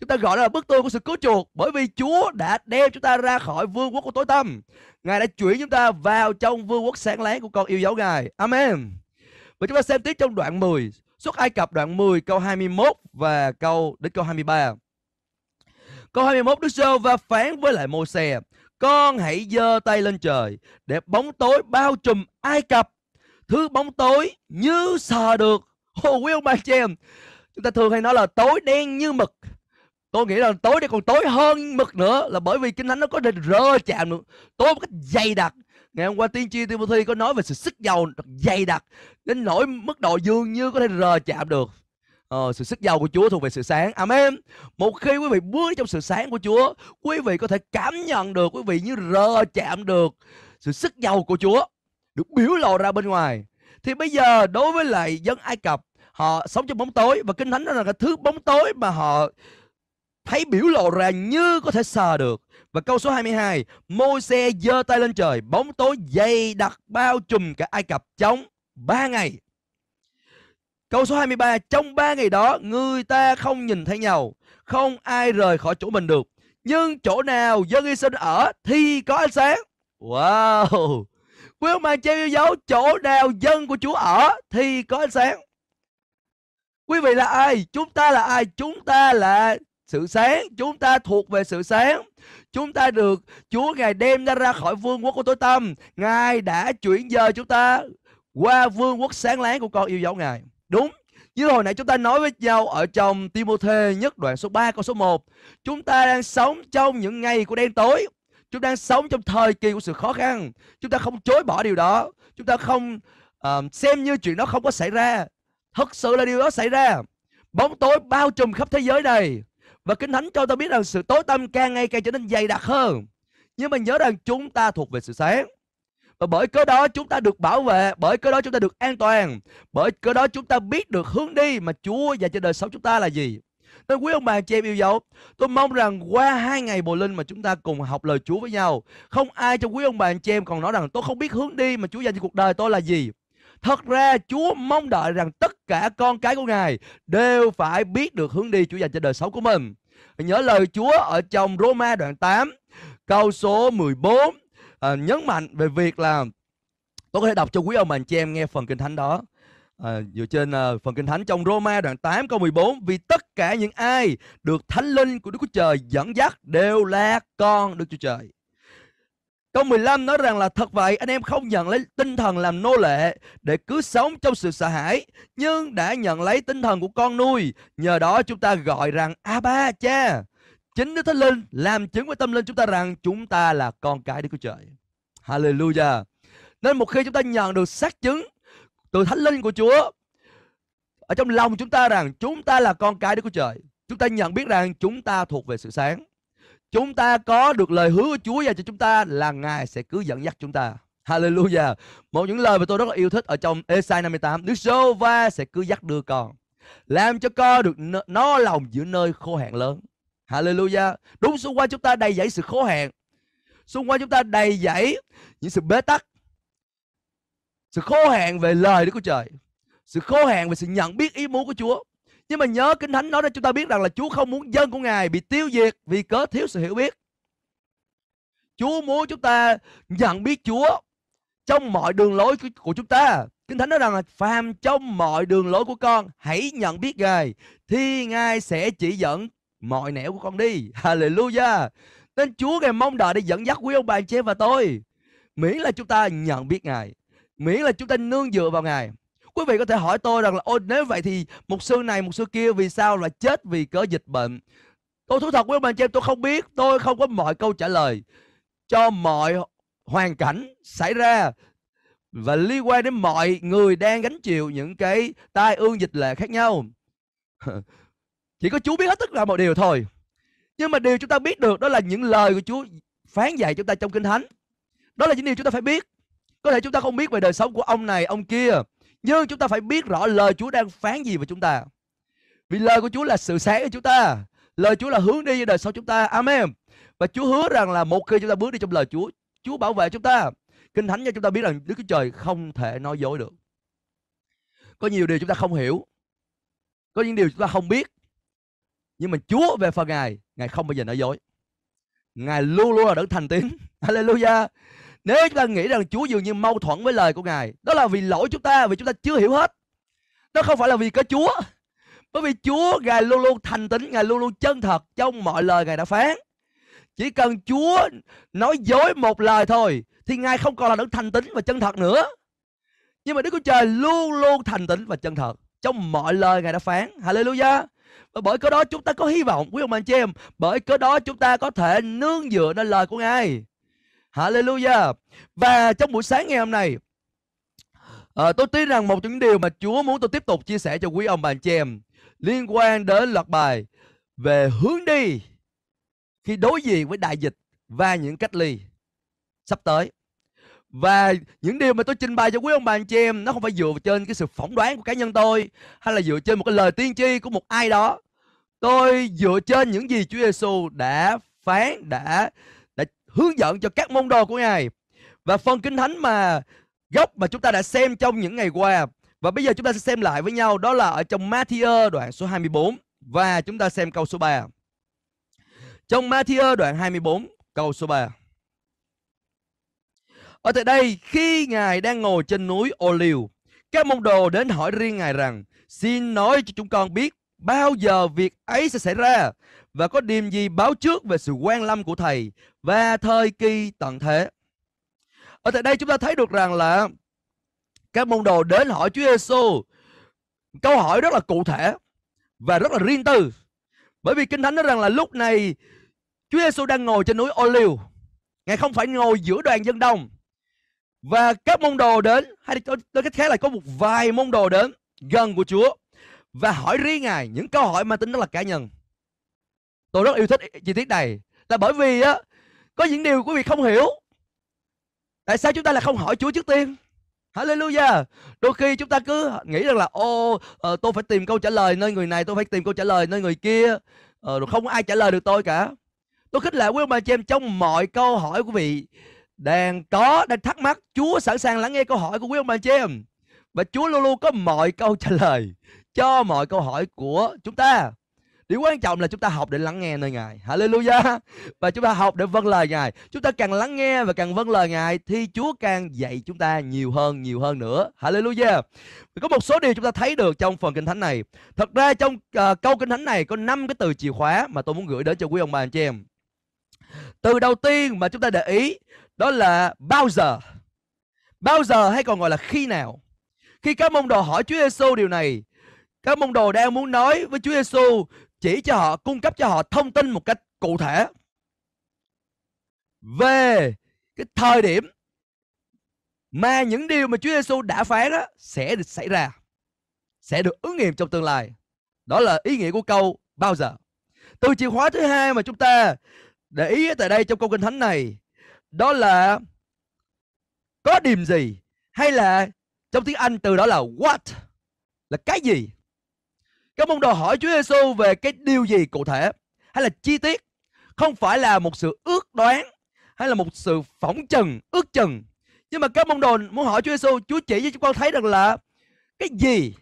Chúng ta gọi đó là bức tường của sự cứu chuộc, bởi vì Chúa đã đem chúng ta ra khỏi vương quốc của tối tăm. Ngài đã chuyển chúng ta vào trong vương quốc sáng láng của con yêu dấu Ngài. Amen. Và chúng ta xem tiếp trong đoạn 10, Xuất Ai Cập đoạn 10 câu 21 và câu đến câu 23. Câu 21, Đức Giê-hô-va phán với lại Môi-se: con hãy giơ tay lên trời để bóng tối bao trùm Ai Cập, thứ bóng tối như sờ được. Oh, quý ông bà chị em, chúng ta thường hay nói là tối đen như mực. Tôi nghĩ là tối đây còn tối hơn mực nữa, là bởi vì Kinh Thánh nó có định rơ chạm nữa, tối một cách dày đặc. Ngày hôm qua tiên tri Timôthê có nói về sự sức dầu dày đặc đến nỗi mức độ dường như có thể rờ chạm được. Sự sức dầu của Chúa thuộc về sự sáng. Amen. Một khi quý vị bước trong sự sáng của Chúa, quý vị có thể cảm nhận được, quý vị như rờ chạm được sự sức dầu của Chúa được biểu lộ ra bên ngoài. Thì bây giờ đối với lại dân Ai Cập, họ sống trong bóng tối, và Kinh Thánh đó là cái thứ bóng tối mà họ thấy biểu lộ ra như có thể sờ được. Và câu số 22, Môi-se giơ tay lên trời, bóng tối dày đặc bao trùm cả Ai Cập trong 3 ngày. Câu số 23, trong 3 ngày đó người ta không nhìn thấy nhau, không ai rời khỏi chỗ mình được, nhưng chỗ nào dân Israel ở thì có ánh sáng. Wow. Quý ông bà treo yêu dấu, chỗ nào dân của Chúa ở thì có ánh sáng. Quý vị là ai? Chúng ta là ai? Chúng ta là sự sáng, chúng ta thuộc về sự sáng. Chúng ta được Chúa Ngài đem ra khỏi vương quốc của tối tăm. Ngài đã chuyển dời chúng ta qua vương quốc sáng láng của con yêu dấu Ngài. Đúng, như hồi nãy chúng ta nói với nhau ở trong Timôthê nhất đoạn số 3 câu số 1, chúng ta đang sống trong những ngày của đen tối. Chúng ta đang sống trong thời kỳ của sự khó khăn. Chúng ta không chối bỏ điều đó. Chúng ta không xem như chuyện đó không có xảy ra. Thật sự là điều đó xảy ra. Bóng tối bao trùm khắp thế giới này. Và Kinh Thánh cho ta biết rằng sự tối tăm càng ngày càng trở nên dày đặc hơn. Nhưng mà nhớ rằng chúng ta thuộc về sự sáng. Và bởi cớ đó chúng ta được bảo vệ. Bởi cớ đó chúng ta được an toàn. Bởi cớ đó chúng ta biết được hướng đi mà Chúa dạy cho đời sống chúng ta là gì. Nên quý ông bà chị em yêu dấu, tôi mong rằng qua 2 ngày mùa linh mà chúng ta cùng học lời Chúa với nhau, không ai trong quý ông bà chị em còn nói rằng tôi không biết hướng đi mà Chúa dành cho cuộc đời tôi là gì. Thật ra Chúa mong đợi rằng tất cả con cái của Ngài đều phải biết được hướng đi Chúa dành cho đời sống của mình. Nhớ lời Chúa ở trong Roma đoạn 8 câu số 14 nhấn mạnh về việc là, tôi có thể đọc cho quý ông bà chị em nghe phần Kinh Thánh đó. Dựa trên phần Kinh Thánh trong Roma đoạn 8 câu 14: vì tất cả những ai được Thánh Linh của Đức Chúa Trời dẫn dắt đều là con Đức Chúa Trời. Câu 15 nói rằng là thật vậy, anh em không nhận lấy tinh thần làm nô lệ để cứ sống trong sự sợ hãi, nhưng đã nhận lấy tinh thần của con nuôi, nhờ đó chúng ta gọi rằng Abba Cha. Chính Đức Thánh Linh làm chứng với tâm linh chúng ta rằng chúng ta là con cái Đức Chúa Trời. Hallelujah. Nên một khi chúng ta nhận được xác chứng từ Thánh Linh của Chúa ở trong lòng chúng ta rằng chúng ta là con cái Đức Chúa Trời, chúng ta nhận biết rằng chúng ta thuộc về sự sáng. Chúng ta có được lời hứa của Chúa dành cho chúng ta là Ngài sẽ cứ dẫn dắt chúng ta. Hallelujah. Một những lời mà tôi rất là yêu thích ở trong Esai 58: Đức Giê-hô-va sẽ cứ dắt đưa con, làm cho con được no lòng giữa nơi khô hạn lớn. Hallelujah. Đúng, xung quanh chúng ta đầy dẫy sự khô hạn, xung quanh chúng ta đầy dẫy những sự bế tắc, sự khô hạn về lời Đức Chúa Trời, sự khô hạn về sự nhận biết ý muốn của Chúa. Nhưng mà nhớ Kinh Thánh nói cho chúng ta biết rằng là Chúa không muốn dân của Ngài bị tiêu diệt vì cớ thiếu sự hiểu biết. Chúa muốn chúng ta nhận biết Chúa trong mọi đường lối của chúng ta. Kinh Thánh nói rằng là phàm trong mọi đường lối của con hãy nhận biết Ngài, thì Ngài sẽ chỉ dẫn mọi nẻo của con đi. Hallelujah. Nên Chúa Ngài mong đợi để dẫn dắt quý ông bà anh chị và tôi, miễn là chúng ta nhận biết Ngài, miễn là chúng ta nương dựa vào Ngài. Quý vị có thể hỏi tôi rằng là ôi nếu vậy thì mục sư này mục sư kia vì sao lại chết vì cớ dịch bệnh? Tôi thú thật quý ông bà anh chị em, tôi không biết, tôi không có mọi câu trả lời cho mọi hoàn cảnh xảy ra và liên quan đến mọi người đang gánh chịu những cái tai ương dịch lệ khác nhau. Chỉ có Chúa biết hết tất cả mọi điều thôi. Nhưng mà điều chúng ta biết được đó là những lời của Chúa phán dạy chúng ta trong Kinh Thánh. Đó là những điều chúng ta phải biết. Có thể chúng ta không biết về đời sống của ông này, ông kia, nhưng chúng ta phải biết rõ lời Chúa đang phán gì về chúng ta. Vì lời của Chúa là sự sáng của chúng ta. Lời Chúa là hướng đi cho đời sống chúng ta. Amen. Và Chúa hứa rằng là một khi chúng ta bước đi trong lời Chúa, Chúa bảo vệ chúng ta. Kinh Thánh cho chúng ta biết rằng Đức Chúa Trời không thể nói dối được. Có nhiều điều chúng ta không hiểu, có những điều chúng ta không biết, nhưng mà Chúa về phần Ngài, Ngài không bao giờ nói dối. Ngài luôn luôn là đấng thành tín. Hallelujah. Nếu chúng ta nghĩ rằng Chúa dường như mâu thuẫn với lời của Ngài, đó là vì lỗi chúng ta, vì chúng ta chưa hiểu hết. Đó không phải là vì cớ Chúa. Bởi vì Chúa Ngài luôn luôn thành tín, Ngài luôn luôn chân thật trong mọi lời Ngài đã phán. Chỉ cần Chúa nói dối một lời thôi thì Ngài không còn là đấng thành tín và chân thật nữa. Nhưng mà Đức Chúa Trời luôn luôn thành tín và chân thật trong mọi lời Ngài đã phán. Hallelujah. Và bởi cớ đó chúng ta có hy vọng, quý ông bà anh chị em. Bởi cớ đó chúng ta có thể nương dựa nơi lời của Ngài. Hallelujah. Và trong buổi sáng ngày hôm nay, tôi tin rằng một trong những điều mà Chúa muốn tôi tiếp tục chia sẻ cho quý ông bà anh chị em liên quan đến loạt bài về hướng đi khi đối diện với đại dịch và những cách ly sắp tới. Và những điều mà tôi trình bày cho quý ông bà anh chị em, nó không phải dựa trên cái sự phỏng đoán của cá nhân tôi, hay là dựa trên một cái lời tiên tri của một ai đó. Tôi dựa trên những gì Chúa Giêsu đã phán, đã hướng dẫn cho các môn đồ của Ngài. Và phần Kinh Thánh mà gốc mà chúng ta đã xem trong những ngày qua, và bây giờ chúng ta sẽ xem lại với nhau, đó là ở trong Matthew đoạn số 24. Và chúng ta xem câu số 3. Trong Matthew đoạn 24 câu số 3. Ở tại đây, khi Ngài đang ngồi trên núi Ô Liêu, các môn đồ đến hỏi riêng Ngài rằng: xin nói cho chúng con biết bao giờ việc ấy sẽ xảy ra, và có điềm gì báo trước về sự quan lâm của Thầy và thời kỳ tận thế. Ở tại đây chúng ta thấy được rằng là các môn đồ đến hỏi Chúa Giêsu câu hỏi rất là cụ thể và rất là riêng tư. Bởi vì Kinh Thánh nói rằng là lúc này Chúa Giêsu đang ngồi trên núi Ô Liêu. Ngài không phải ngồi giữa đoàn dân đông. Và các môn đồ đến, hay nói cách khác là có một vài môn đồ đến gần của Chúa và hỏi riêng Ngài những câu hỏi mang tính rất là cá nhân. Tôi rất yêu thích chi tiết này là bởi vì á, có những điều quý vị không hiểu. Tại sao chúng ta lại không hỏi Chúa trước tiên? Hallelujah. Đôi khi chúng ta cứ nghĩ rằng là tôi phải tìm câu trả lời nơi người này, tôi phải tìm câu trả lời nơi người kia, không có ai trả lời được tôi cả. Tôi khích lệ quý ông bà chị em, trong mọi câu hỏi của quý vị đang thắc mắc, Chúa sẵn sàng lắng nghe câu hỏi của quý ông bà chị em. Và Chúa luôn luôn có mọi câu trả lời cho mọi câu hỏi của chúng ta. Điều quan trọng là chúng ta học để lắng nghe nơi Ngài. Hallelujah. Và chúng ta học để vâng lời Ngài. Chúng ta càng lắng nghe và càng vâng lời Ngài thì Chúa càng dạy chúng ta nhiều hơn nữa. Hallelujah. Có một số điều chúng ta thấy được trong phần Kinh Thánh này. Thật ra trong câu Kinh Thánh này có 5 cái từ chìa khóa mà tôi muốn gửi đến cho quý ông bà anh chị em. Từ đầu tiên mà chúng ta để ý đó là bao giờ. Bao giờ hay còn gọi là khi nào. Khi các môn đồ hỏi Chúa Giêsu điều này, các môn đồ đang muốn nói với Chúa Giêsu, chỉ cho họ, cung cấp cho họ thông tin một cách cụ thể về cái thời điểm mà những điều mà Chúa Giêsu đã phán đó sẽ được xảy ra, sẽ được ứng nghiệm trong tương lai. Đó là ý nghĩa của câu bao giờ. Từ chìa khóa thứ hai mà chúng ta để ý tại đây trong câu Kinh Thánh này, đó là có điểm gì, hay là trong tiếng Anh từ đó là what, là cái gì. Các môn đồ hỏi Chúa Giêsu về cái điều gì cụ thể, hay là chi tiết, không phải là một sự ước đoán, hay là một sự phỏng chừng, ước chừng. Nhưng mà các môn đồ muốn hỏi Chúa Giêsu, Chúa chỉ cho chúng con thấy rằng là cái gì,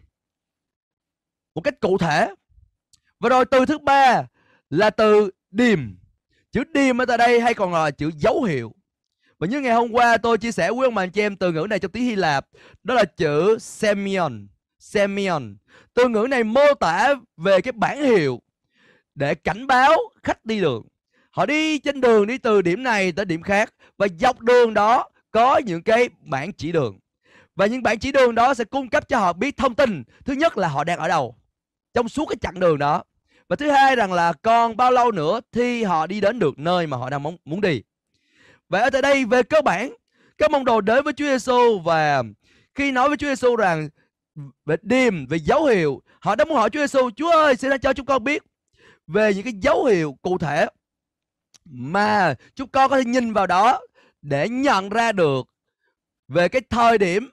một cách cụ thể. Và rồi từ thứ ba là từ điềm. Chữ điềm ở tại đây hay còn là chữ dấu hiệu. Và như ngày hôm qua tôi chia sẻ với ông bà anh chị em từ ngữ này trong tiếng Hy Lạp, đó là chữ Semeion. Semeion. Từ ngữ này mô tả về cái bảng hiệu để cảnh báo khách đi đường. Họ đi trên đường đi từ điểm này tới điểm khác, và dọc đường đó có những cái bảng chỉ đường. Và những bảng chỉ đường đó sẽ cung cấp cho họ biết thông tin. Thứ nhất là họ đang ở đâu trong suốt cái chặng đường đó. Và thứ hai rằng là còn bao lâu nữa thì họ đi đến được nơi mà họ đang muốn đi. Vậy ở tại đây về cơ bản, các môn đồ đến với Chúa Giêsu, và khi nói với Chúa Giêsu rằng về điềm, về dấu hiệu, họ đã muốn hỏi Chúa Giêsu: Chúa ơi, xin hãy cho chúng con biết về những cái dấu hiệu cụ thể mà chúng con có thể nhìn vào đó để nhận ra được về cái thời điểm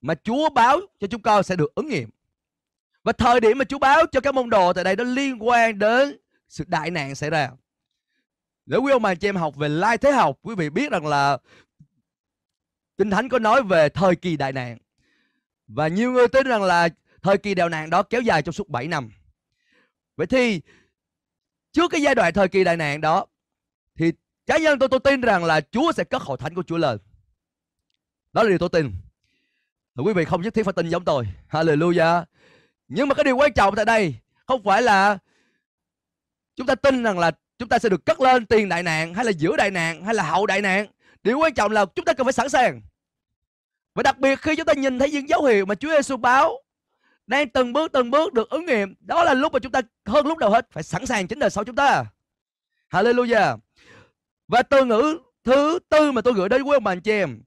mà Chúa báo cho chúng con sẽ được ứng nghiệm. Và thời điểm mà Chúa báo cho các môn đồ tại đây, nó liên quan đến sự đại nạn xảy ra. Nếu quý ông bà anh chị em học về lai thế học, quý vị biết rằng là Kinh Thánh có nói về thời kỳ đại nạn. Và nhiều người tin rằng là thời kỳ đại nạn đó kéo dài trong suốt 7 năm. Vậy thì trước cái giai đoạn thời kỳ đại nạn đó, thì cá nhân tôi tin rằng là Chúa sẽ cất hội thánh của Chúa lên. Đó là điều tôi tin. Và quý vị không nhất thiết phải tin giống tôi. Hallelujah. Nhưng mà cái điều quan trọng tại đây không phải là chúng ta tin rằng là chúng ta sẽ được cất lên tiền đại nạn, hay là giữa đại nạn, hay là hậu đại nạn. Điều quan trọng là chúng ta cần phải sẵn sàng. Và đặc biệt khi chúng ta nhìn thấy những dấu hiệu mà Chúa Giêsu báo đang từng bước được ứng nghiệm, đó là lúc mà chúng ta hơn lúc nào hết phải sẵn sàng chính đời sống chúng ta. Hallelujah. Và từ ngữ thứ tư mà tôi gửi đến quý ông bà anh chị em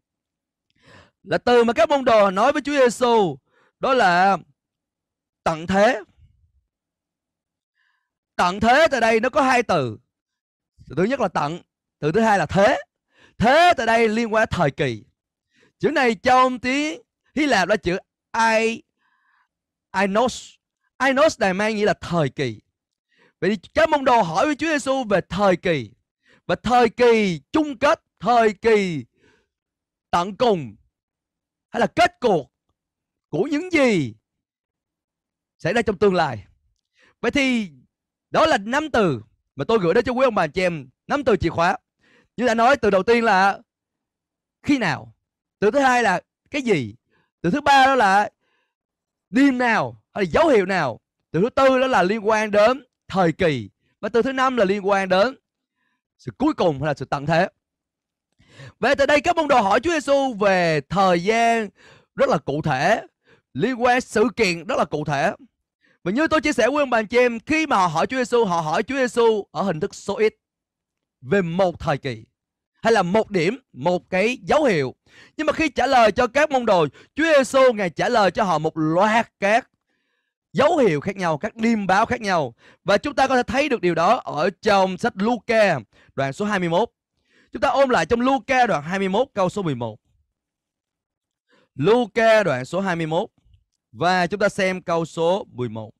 là từ mà các môn đồ nói với Chúa Giêsu, đó là tận thế. Tận thế tại đây nó có hai từ. Từ thứ nhất là tận, từ thứ hai là thế. Thế tại đây liên quan đến thời kỳ. Chữ này trong tiếng Hy Lạp là chữ ainos. Ainos này mang nghĩa là thời kỳ. Vậy thì các môn đồ hỏi với Chúa Giêsu về thời kỳ, và thời kỳ chung kết, thời kỳ tận cùng, hay là kết cuộc của những gì xảy ra trong tương lai. Vậy thì đó là 5 từ mà tôi gửi đến cho quý ông bà chị em, 5 từ chìa khóa. Như đã nói, từ đầu tiên là khi nào, từ thứ hai là cái gì, từ thứ ba đó là điềm nào hay là dấu hiệu nào, từ thứ tư đó là liên quan đến thời kỳ, và từ thứ năm là liên quan đến sự cuối cùng hay là sự tận thế. Vậy từ đây các môn đồ hỏi Chúa Giêsu về thời gian rất là cụ thể, liên quan sự kiện rất là cụ thể. Và như tôi chia sẻ với ông bà anh chị em, khi mà họ hỏi Chúa Giêsu, họ hỏi Chúa Giêsu ở hình thức số ít về một thời kỳ, hay là một điểm, một cái dấu hiệu. Nhưng mà khi trả lời cho các môn đồ, Chúa Giêsu ngài trả lời cho họ một loạt các dấu hiệu khác nhau, các điềm báo khác nhau. Và chúng ta có thể thấy được điều đó ở trong sách Luca đoạn số 21. Chúng ta ôm lại trong Luca đoạn 21 câu số 11. Luca đoạn số 21. Và chúng ta xem câu số 11.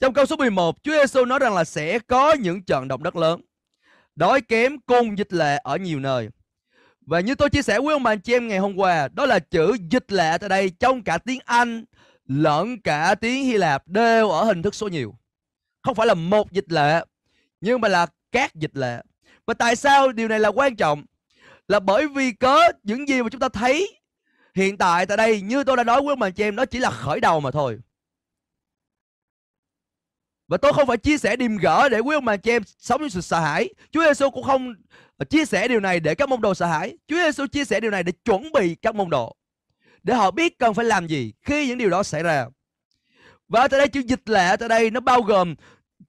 Trong câu số 11, Chúa Giêsu nói rằng là sẽ có những trận động đất lớn, đói kém cùng dịch lệ ở nhiều nơi. Và như tôi chia sẻ với ông bà anh chị em ngày hôm qua, đó là chữ dịch lệ tại đây trong cả tiếng Anh lẫn cả tiếng Hy Lạp đều ở hình thức số nhiều. Không phải là một dịch lệ, nhưng mà là các dịch lệ. Và tại sao điều này là quan trọng? Là bởi vì cớ những gì mà chúng ta thấy hiện tại tại đây, như tôi đã nói với ông bà anh chị em, nó chỉ là khởi đầu mà thôi. Và tôi không phải chia sẻ điềm gỡ để quý ông bà anh chị em sống trong sự sợ hãi. Chúa Giêsu cũng không chia sẻ điều này để các môn đồ sợ hãi. Chúa Giêsu chia sẻ điều này để chuẩn bị các môn đồ, để họ biết cần phải làm gì khi những điều đó xảy ra. Và tại đây chữ dịch lệ tại đây nó bao gồm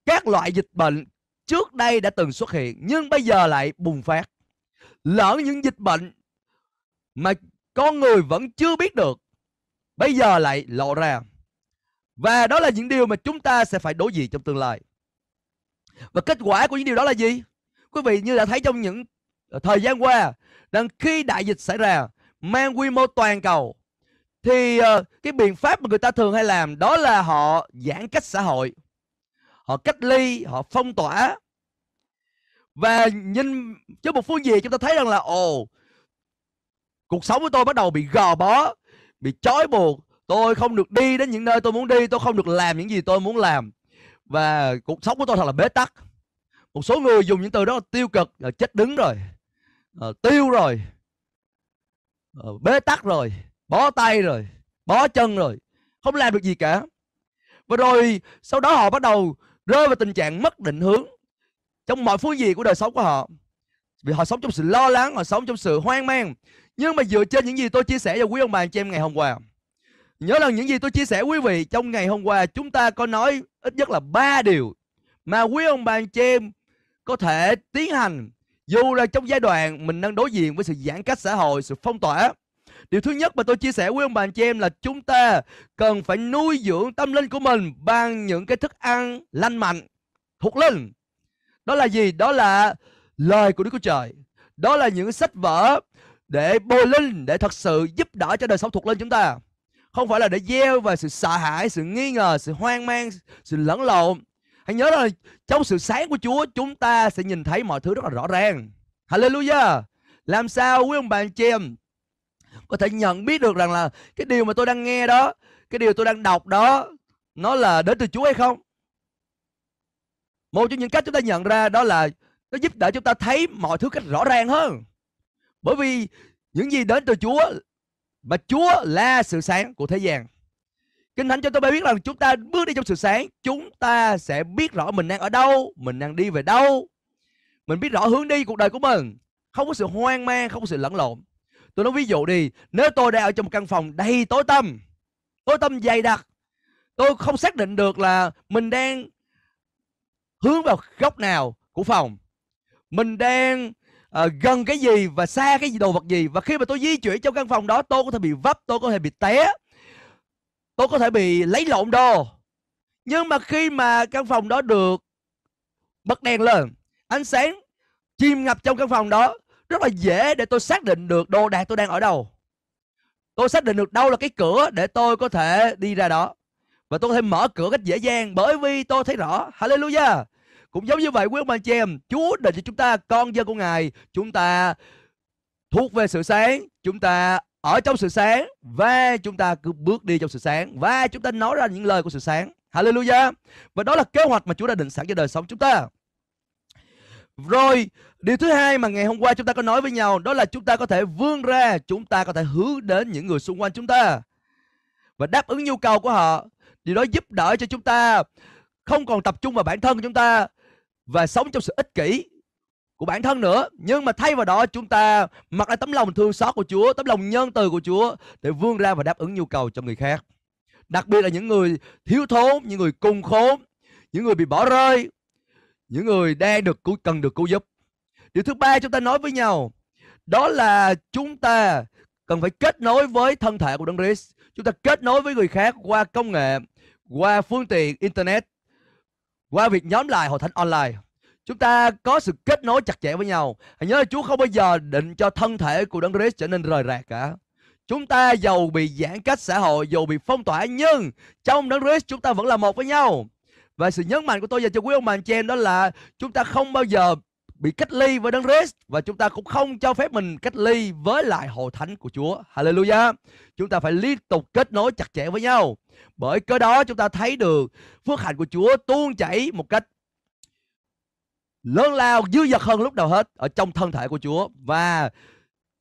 các loại dịch bệnh trước đây đã từng xuất hiện nhưng bây giờ lại bùng phát, lỡ những dịch bệnh mà con người vẫn chưa biết được bây giờ lại lộ ra. Và đó là những điều mà chúng ta sẽ phải đối diện trong tương lai. Và kết quả của những điều đó là gì? Quý vị như đã thấy trong những thời gian qua, rằng khi đại dịch xảy ra mang quy mô toàn cầu, thì cái biện pháp mà người ta thường hay làm đó là họ giãn cách xã hội, họ cách ly, họ phong tỏa. Và nhìn trên một phương diện chúng ta thấy rằng là cuộc sống của tôi bắt đầu bị gò bó, bị trói buộc. Tôi không được đi đến những nơi tôi muốn đi, tôi không được làm những gì tôi muốn làm. Và cuộc sống của tôi thật là bế tắc. Một số người dùng những từ đó tiêu cực, chết đứng rồi. tiêu rồi, bế tắc rồi, bó tay rồi, bó chân rồi, không làm được gì cả. Và rồi sau đó họ bắt đầu rơi vào tình trạng mất định hướng trong mọi phương diện của đời sống của họ. Vì họ sống trong sự lo lắng, họ sống trong sự hoang mang. Nhưng mà dựa trên những gì tôi chia sẻ cho quý ông bà chị em ngày hôm qua, nhớ là những gì tôi chia sẻ quý vị trong ngày hôm qua, chúng ta có nói ít nhất là 3 điều mà quý ông bà chị em có thể tiến hành dù là trong giai đoạn mình đang đối diện với sự giãn cách xã hội, sự phong tỏa. Điều thứ nhất mà tôi chia sẻ với ông bà anh chị em là chúng ta cần phải nuôi dưỡng tâm linh của mình bằng những cái thức ăn lành mạnh, thuộc linh. Đó là gì? Đó là lời của Đức Chúa Trời. Đó là những sách vở để bồi linh, để thật sự giúp đỡ cho đời sống thuộc linh chúng ta. Không phải là để gieo vào sự sợ hãi, sự nghi ngờ, sự hoang mang, sự lẫn lộn. Hãy nhớ là trong sự sáng của Chúa, chúng ta sẽ nhìn thấy mọi thứ rất là rõ ràng. Hallelujah! Làm sao quý ông bà anh chị em có thể nhận biết được rằng là cái điều mà tôi đang nghe đó, cái điều tôi đang đọc đó, nó là đến từ Chúa hay không? Một trong những cách chúng ta nhận ra đó là nó giúp đỡ chúng ta thấy mọi thứ cách rõ ràng hơn. Bởi vì những gì đến từ Chúa, mà Chúa là sự sáng của thế gian. Kinh Thánh cho tôi biết rằng chúng ta bước đi trong sự sáng, chúng ta sẽ biết rõ mình đang ở đâu, mình đang đi về đâu. Mình biết rõ hướng đi cuộc đời của mình. Không có sự hoang mang, không có sự lẫn lộn. Tôi nói ví dụ đi, nếu tôi đang ở trong một căn phòng đầy tối tăm dày đặc, tôi không xác định được là mình đang hướng vào góc nào của phòng, mình đang gần cái gì và xa cái gì, đồ vật gì. Và khi mà tôi di chuyển trong căn phòng đó, tôi có thể bị vấp, tôi có thể bị té, tôi có thể bị lấy lộn đồ. Nhưng mà khi mà căn phòng đó được bật đèn lên, ánh sáng chìm ngập trong căn phòng đó, rất là dễ để tôi xác định được đồ đạc tôi đang ở đâu. Tôi xác định được đâu là cái cửa để tôi có thể đi ra đó. Và tôi có thể mở cửa cách dễ dàng bởi vì tôi thấy rõ. Hallelujah! Cũng giống như vậy quý ông bà chị em, Chúa định cho chúng ta con dân của Ngài. Chúng ta thuộc về sự sáng, chúng ta ở trong sự sáng, và chúng ta cứ bước đi trong sự sáng, và chúng ta nói ra những lời của sự sáng. Hallelujah! Và đó là kế hoạch mà Chúa đã định sẵn cho đời sống chúng ta. Rồi, điều thứ hai mà ngày hôm qua chúng ta có nói với nhau, đó là chúng ta có thể vươn ra, chúng ta có thể hướng đến những người xung quanh chúng ta và đáp ứng nhu cầu của họ. Điều đó giúp đỡ cho chúng ta không còn tập trung vào bản thân của chúng ta và sống trong sự ích kỷ của bản thân nữa. Nhưng mà thay vào đó, chúng ta mặc lại tấm lòng thương xót của Chúa, tấm lòng nhân từ của Chúa để vươn ra và đáp ứng nhu cầu cho người khác. Đặc biệt là những người thiếu thốn, những người cùng khốn, những người bị bỏ rơi, những người đang cần được cứu giúp. Điều thứ ba chúng ta nói với nhau, đó là chúng ta cần phải kết nối với thân thể của Đấng Christ. Chúng ta kết nối với người khác qua công nghệ, qua phương tiện Internet, qua việc nhóm lại hội thánh online. Chúng ta có sự kết nối chặt chẽ với nhau. Hãy nhớ là Chúa không bao giờ định cho thân thể của Đấng Christ trở nên rời rạc cả. Chúng ta dầu bị giãn cách xã hội, dầu bị phong tỏa, nhưng trong Đấng Christ chúng ta vẫn là một với nhau. Và sự nhấn mạnh của tôi dành cho quý ông bà anh chị em đó là chúng ta không bao giờ bị cách ly với Đấng Christ, và chúng ta cũng không cho phép mình cách ly với lại hội thánh của Chúa. Hallelujah! Chúng ta phải liên tục kết nối chặt chẽ với nhau. Bởi cớ đó chúng ta thấy được phước hạnh của Chúa tuôn chảy một cách lớn lao, dư dật hơn lúc nào hết ở trong thân thể của Chúa. Và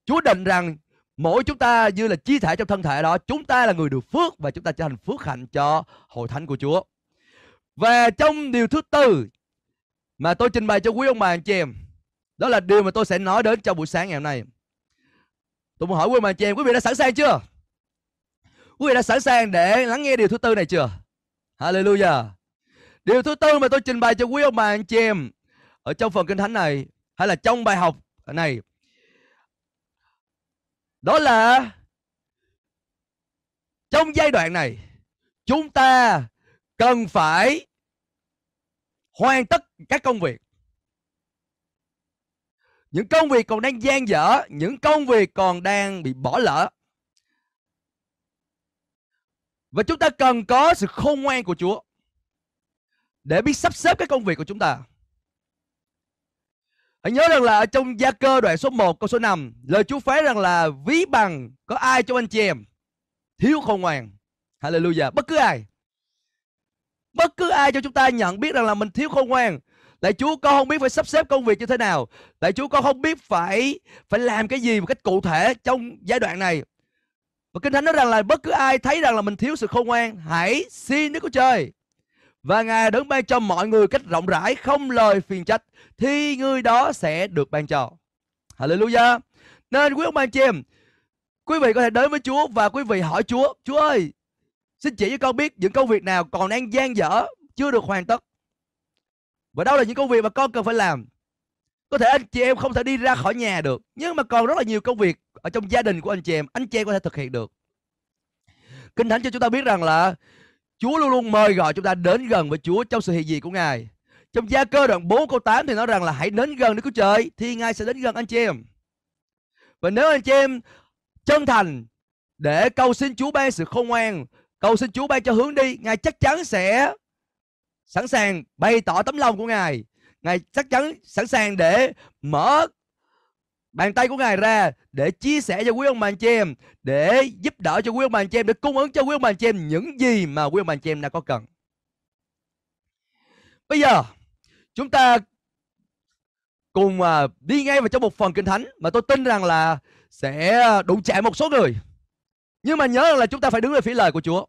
Chúa định rằng mỗi chúng ta như là chi thể trong thân thể đó, chúng ta là người được phước và chúng ta trở thành phước hạnh cho hội thánh của Chúa. Và trong điều thứ tư mà tôi trình bày cho quý ông bà anh chị em, đó là điều mà tôi sẽ nói đến trong buổi sáng ngày hôm nay. Tôi muốn hỏi quý ông bà anh chị em, quý vị đã sẵn sàng chưa? Quý vị đã sẵn sàng để lắng nghe điều thứ tư này chưa? Hallelujah! Điều thứ tư mà tôi trình bày cho quý ông bà anh chị em ở trong phần Kinh Thánh này, hay là trong bài học này, đó là trong giai đoạn này chúng ta cần phải hoàn tất các công việc. Những công việc còn đang dang dở, những công việc còn đang bị bỏ lỡ. Và chúng ta cần có sự khôn ngoan của Chúa để biết sắp xếp các công việc của chúng ta. Hãy nhớ rằng là ở trong Gia Cơ đoạn số 1 câu số 5, lời Chúa phán rằng là ví bằng có ai trong anh chị em thiếu khôn ngoan. Hallelujah! Bất cứ ai trong chúng ta nhận biết rằng là mình thiếu khôn ngoan Lạy Chúa, con không biết phải sắp xếp công việc như thế nào. Lạy Chúa, con không biết phải làm cái gì một cách cụ thể trong giai đoạn này. Và Kinh Thánh nói rằng là bất cứ ai thấy rằng là mình thiếu sự khôn ngoan, hãy xin Đức Chúa Trời. Và Ngài đấng ban cho mọi người cách rộng rãi, không lời phiền trách, thì người đó sẽ được ban cho. Hallelujah. Nên quý ông bà chị em, quý vị có thể đến với Chúa và quý vị hỏi Chúa: Chúa ơi, xin chỉ cho con biết những công việc nào còn đang dang dở, chưa được hoàn tất. Và đâu là những công việc mà con cần phải làm. Có thể anh chị em không thể đi ra khỏi nhà được, nhưng mà còn rất là nhiều công việc ở trong gia đình của anh chị em có thể thực hiện được. Kinh Thánh cho chúng ta biết rằng là Chúa luôn luôn mời gọi chúng ta đến gần với Chúa trong sự hiện diện của Ngài. Trong Gia Cơ đoạn 4 câu 8 thì nói rằng là hãy đến gần Đức Chúa Trời thì Ngài sẽ đến gần anh chị em. Và nếu anh chị em chân thành để cầu xin Chúa ban sự khôn ngoan, cầu xin Chúa ban cho hướng đi, Ngài chắc chắn sẽ sẵn sàng bày tỏ tấm lòng của Ngài. Ngài chắc chắn sẵn sàng để mở bàn tay của Ngài ra để chia sẻ cho quý ông bà anh chị em, để giúp đỡ cho quý ông bà anh chị em, để cung ứng cho quý ông bà anh chị em những gì mà quý ông bà anh chị em đã có cần. Bây giờ chúng ta cùng đi ngay vào trong một phần Kinh Thánh mà tôi tin rằng là sẽ đụng chạm một số người. Nhưng mà nhớ rằng là chúng ta phải đứng về phía lời của Chúa.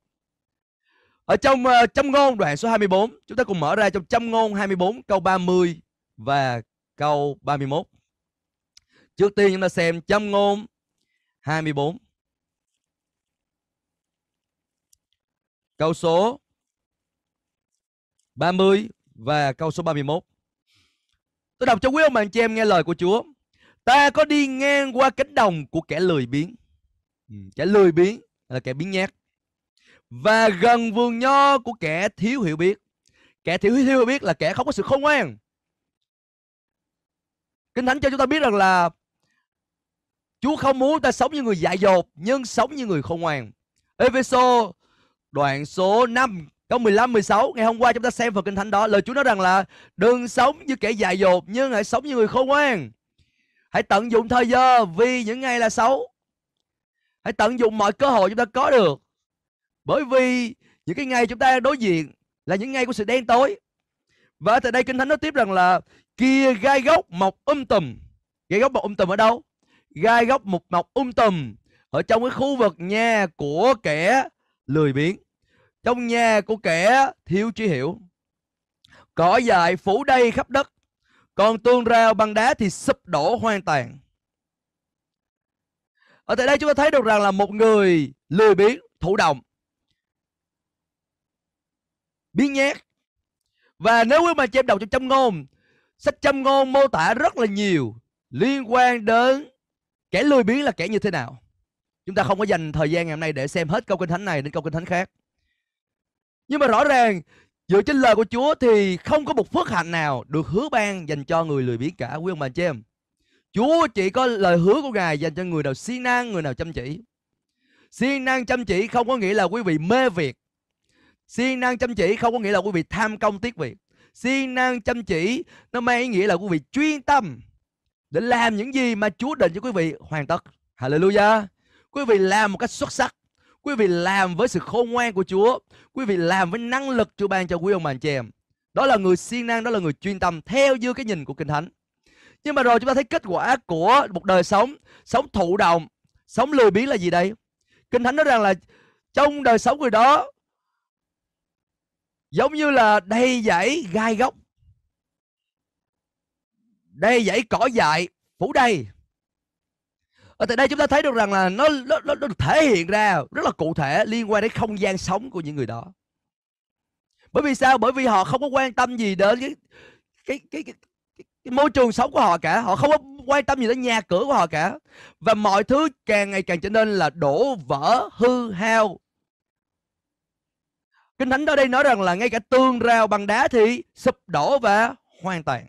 Ở trong Châm ngôn đoạn số 24, chúng ta cùng mở ra trong Châm ngôn 24 câu 30 và câu 31. Trước tiên chúng ta xem Châm ngôn 24 câu số 30 và câu số 31. Tôi đọc cho quý ông bà anh chị em nghe lời của Chúa. Ta có đi ngang qua cánh đồng của kẻ lười biếng. Kẻ lười biếng là kẻ biếng nhác. Và gần vườn nho của kẻ thiếu hiểu biết. Kẻ thiếu hiểu biết là kẻ không có sự khôn ngoan. Kinh Thánh cho chúng ta biết rằng là Chúa không muốn ta sống như người dại dột, nhưng sống như người khôn ngoan. Ê-phê-sô đoạn số 5 câu 15-16, ngày hôm qua chúng ta xem phần Kinh Thánh đó. Lời Chúa nói rằng là đừng sống như kẻ dại dột, nhưng hãy sống như người khôn ngoan. Hãy tận dụng thời giờ vì những ngày là xấu. Hãy tận dụng mọi cơ hội chúng ta có được. Bởi vì những cái ngày chúng ta đối diện là những ngày của sự đen tối. Và từ đây Kinh Thánh nói tiếp rằng là kia gai góc mọc tùm. Gai góc mọc tùm ở đâu? Gai góc mọc tùm ở trong cái khu vực nhà của kẻ lười biếng, trong nhà của kẻ thiếu trí hiểu. Cỏ dại phủ đầy khắp đất, còn tường rào bằng đá thì sụp đổ hoàn toàn. Ở tại đây chúng ta thấy được rằng là một người lười biếng, thụ động, biếng nhác. Và nếu quý mà chị em đọc trong Châm ngôn, sách Châm ngôn mô tả rất là nhiều liên quan đến kẻ lười biếng là kẻ như thế nào. Chúng ta không có dành thời gian ngày hôm nay để xem hết câu Kinh Thánh này đến câu Kinh Thánh khác. Nhưng mà rõ ràng dựa trên lời của Chúa thì không có một phước hạnh nào được hứa ban dành cho người lười biếng cả, quý ông bà chị em. Chúa chỉ có lời hứa của Ngài dành cho người nào siêng năng, người nào chăm chỉ. Siêng năng chăm chỉ không có nghĩa là quý vị mê việc. Siêng năng chăm chỉ không có nghĩa là quý vị tham công tiếc việc. Siêng năng chăm chỉ nó mang ý nghĩa là quý vị chuyên tâm để làm những gì mà Chúa định cho quý vị hoàn tất. Hallelujah. Quý vị làm một cách xuất sắc. Quý vị làm với sự khôn ngoan của Chúa. Quý vị làm với năng lực Chúa ban cho quý ông bà anh chị em. Đó là người siêng năng, đó là người chuyên tâm theo như cái nhìn của Kinh Thánh. Nhưng mà rồi chúng ta thấy kết quả của một đời sống, sống thụ động, sống lười biếng là gì đây? Kinh Thánh nói rằng là trong đời sống người đó giống như là đầy dãy gai góc, đầy dãy cỏ dại phủ đầy. Ở tại đây chúng ta thấy được rằng là nó thể hiện ra rất là cụ thể liên quan đến không gian sống của những người đó. Bởi vì sao? Bởi vì họ không có quan tâm gì đến cái môi trường sống của họ cả. Họ không có quan tâm gì đến nhà cửa của họ cả. Và mọi thứ càng ngày càng trở nên là đổ vỡ, hư hao. Kinh Thánh ở đây nói rằng là ngay cả tường rào bằng đá thì sụp đổ và hoàn toàn.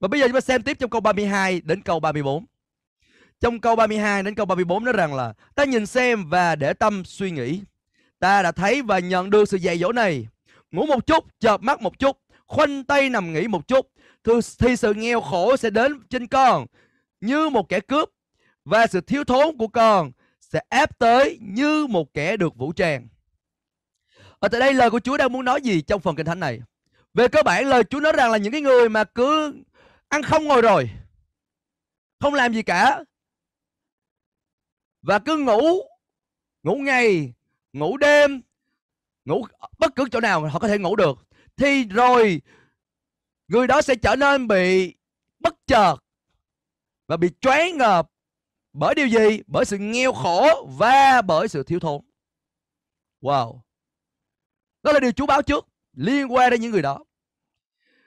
Và bây giờ chúng ta xem tiếp trong câu 32 đến câu 34. Trong câu 32 đến câu 34 nói rằng là ta nhìn xem và để tâm suy nghĩ. Ta đã thấy và nhận được sự dạy dỗ này. Ngủ một chút, chợp mắt một chút, khoanh tay nằm nghỉ một chút, thì sự nghèo khổ sẽ đến trên con như một kẻ cướp, và sự thiếu thốn của con sẽ ép tới như một kẻ được vũ trang. Ở tại đây lời của Chúa đang muốn nói gì trong phần Kinh Thánh này? Về cơ bản lời Chúa nói rằng là những cái người mà cứ ăn không ngồi rồi, không làm gì cả, và cứ ngủ ngày, ngủ đêm, ngủ bất cứ chỗ nào họ có thể ngủ được, thì rồi người đó sẽ trở nên bị bất chợt và bị choáng ngợp bởi điều gì? Bởi sự nghèo khổ và bởi sự thiếu thốn. Wow, đó là điều Chúa báo trước liên quan đến những người đó.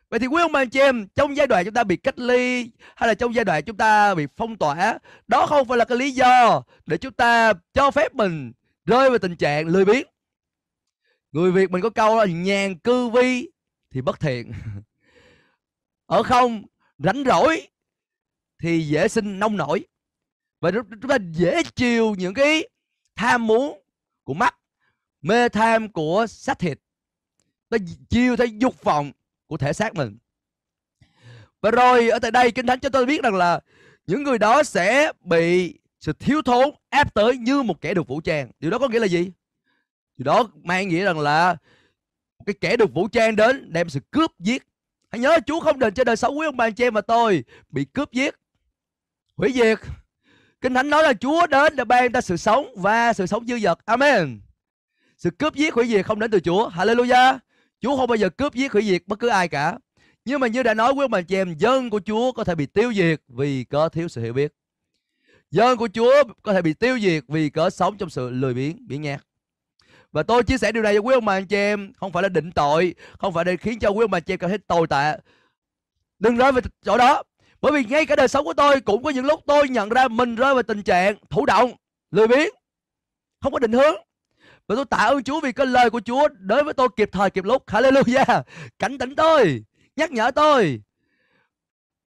Vậy thì quý ông bà anh chị em, trong giai đoạn chúng ta bị cách ly hay là trong giai đoạn chúng ta bị phong tỏa, đó không phải là cái lý do để chúng ta cho phép mình rơi vào tình trạng lười biếng. Người Việt mình có câu là nhàn cư vi thì bất thiện, ở không rảnh rỗi thì dễ sinh nông nổi. Và chúng ta dễ chiều những cái tham muốn của mắt, mê tham của xác thịt, ta chiều theo dục vọng của thể xác mình. Và rồi ở tại đây Kinh Thánh cho tôi biết rằng là những người đó sẽ bị sự thiếu thốn áp tới như một kẻ được vũ trang. Điều đó có nghĩa là gì? Điều đó mang nghĩa rằng là cái kẻ được vũ trang đến đem sự cướp giết. Hãy nhớ Chúa không định cho đời sống quý ông bà anh chị em và tôi bị cướp giết, hủy diệt. Kinh Thánh nói là Chúa đến để ban ta sự sống và sự sống dư dật. Amen. Sự cướp giết hủy diệt không đến từ Chúa. Hallelujah. Chúa không bao giờ cướp giết hủy diệt bất cứ ai cả. Nhưng mà như đã nói quý ông bà anh chị em, dân của Chúa có thể bị tiêu diệt vì có thiếu sự hiểu biết. Dân của Chúa có thể bị tiêu diệt vì có sống trong sự lười biếng, biếng nhác. Và tôi chia sẻ điều này cho quý ông bà anh chị em không phải là định tội, không phải để khiến cho quý ông bà anh chị em cảm thấy tồi tệ. Đừng rơi vào chỗ đó. Bởi vì ngay cả đời sống của tôi cũng có những lúc tôi nhận ra mình rơi vào tình trạng thụ động, lười biếng, không có định hướng. Và tôi tạ ơn Chúa vì cái lời của Chúa đối với tôi kịp thời, kịp lúc. Hallelujah. Cảnh tỉnh tôi, nhắc nhở tôi.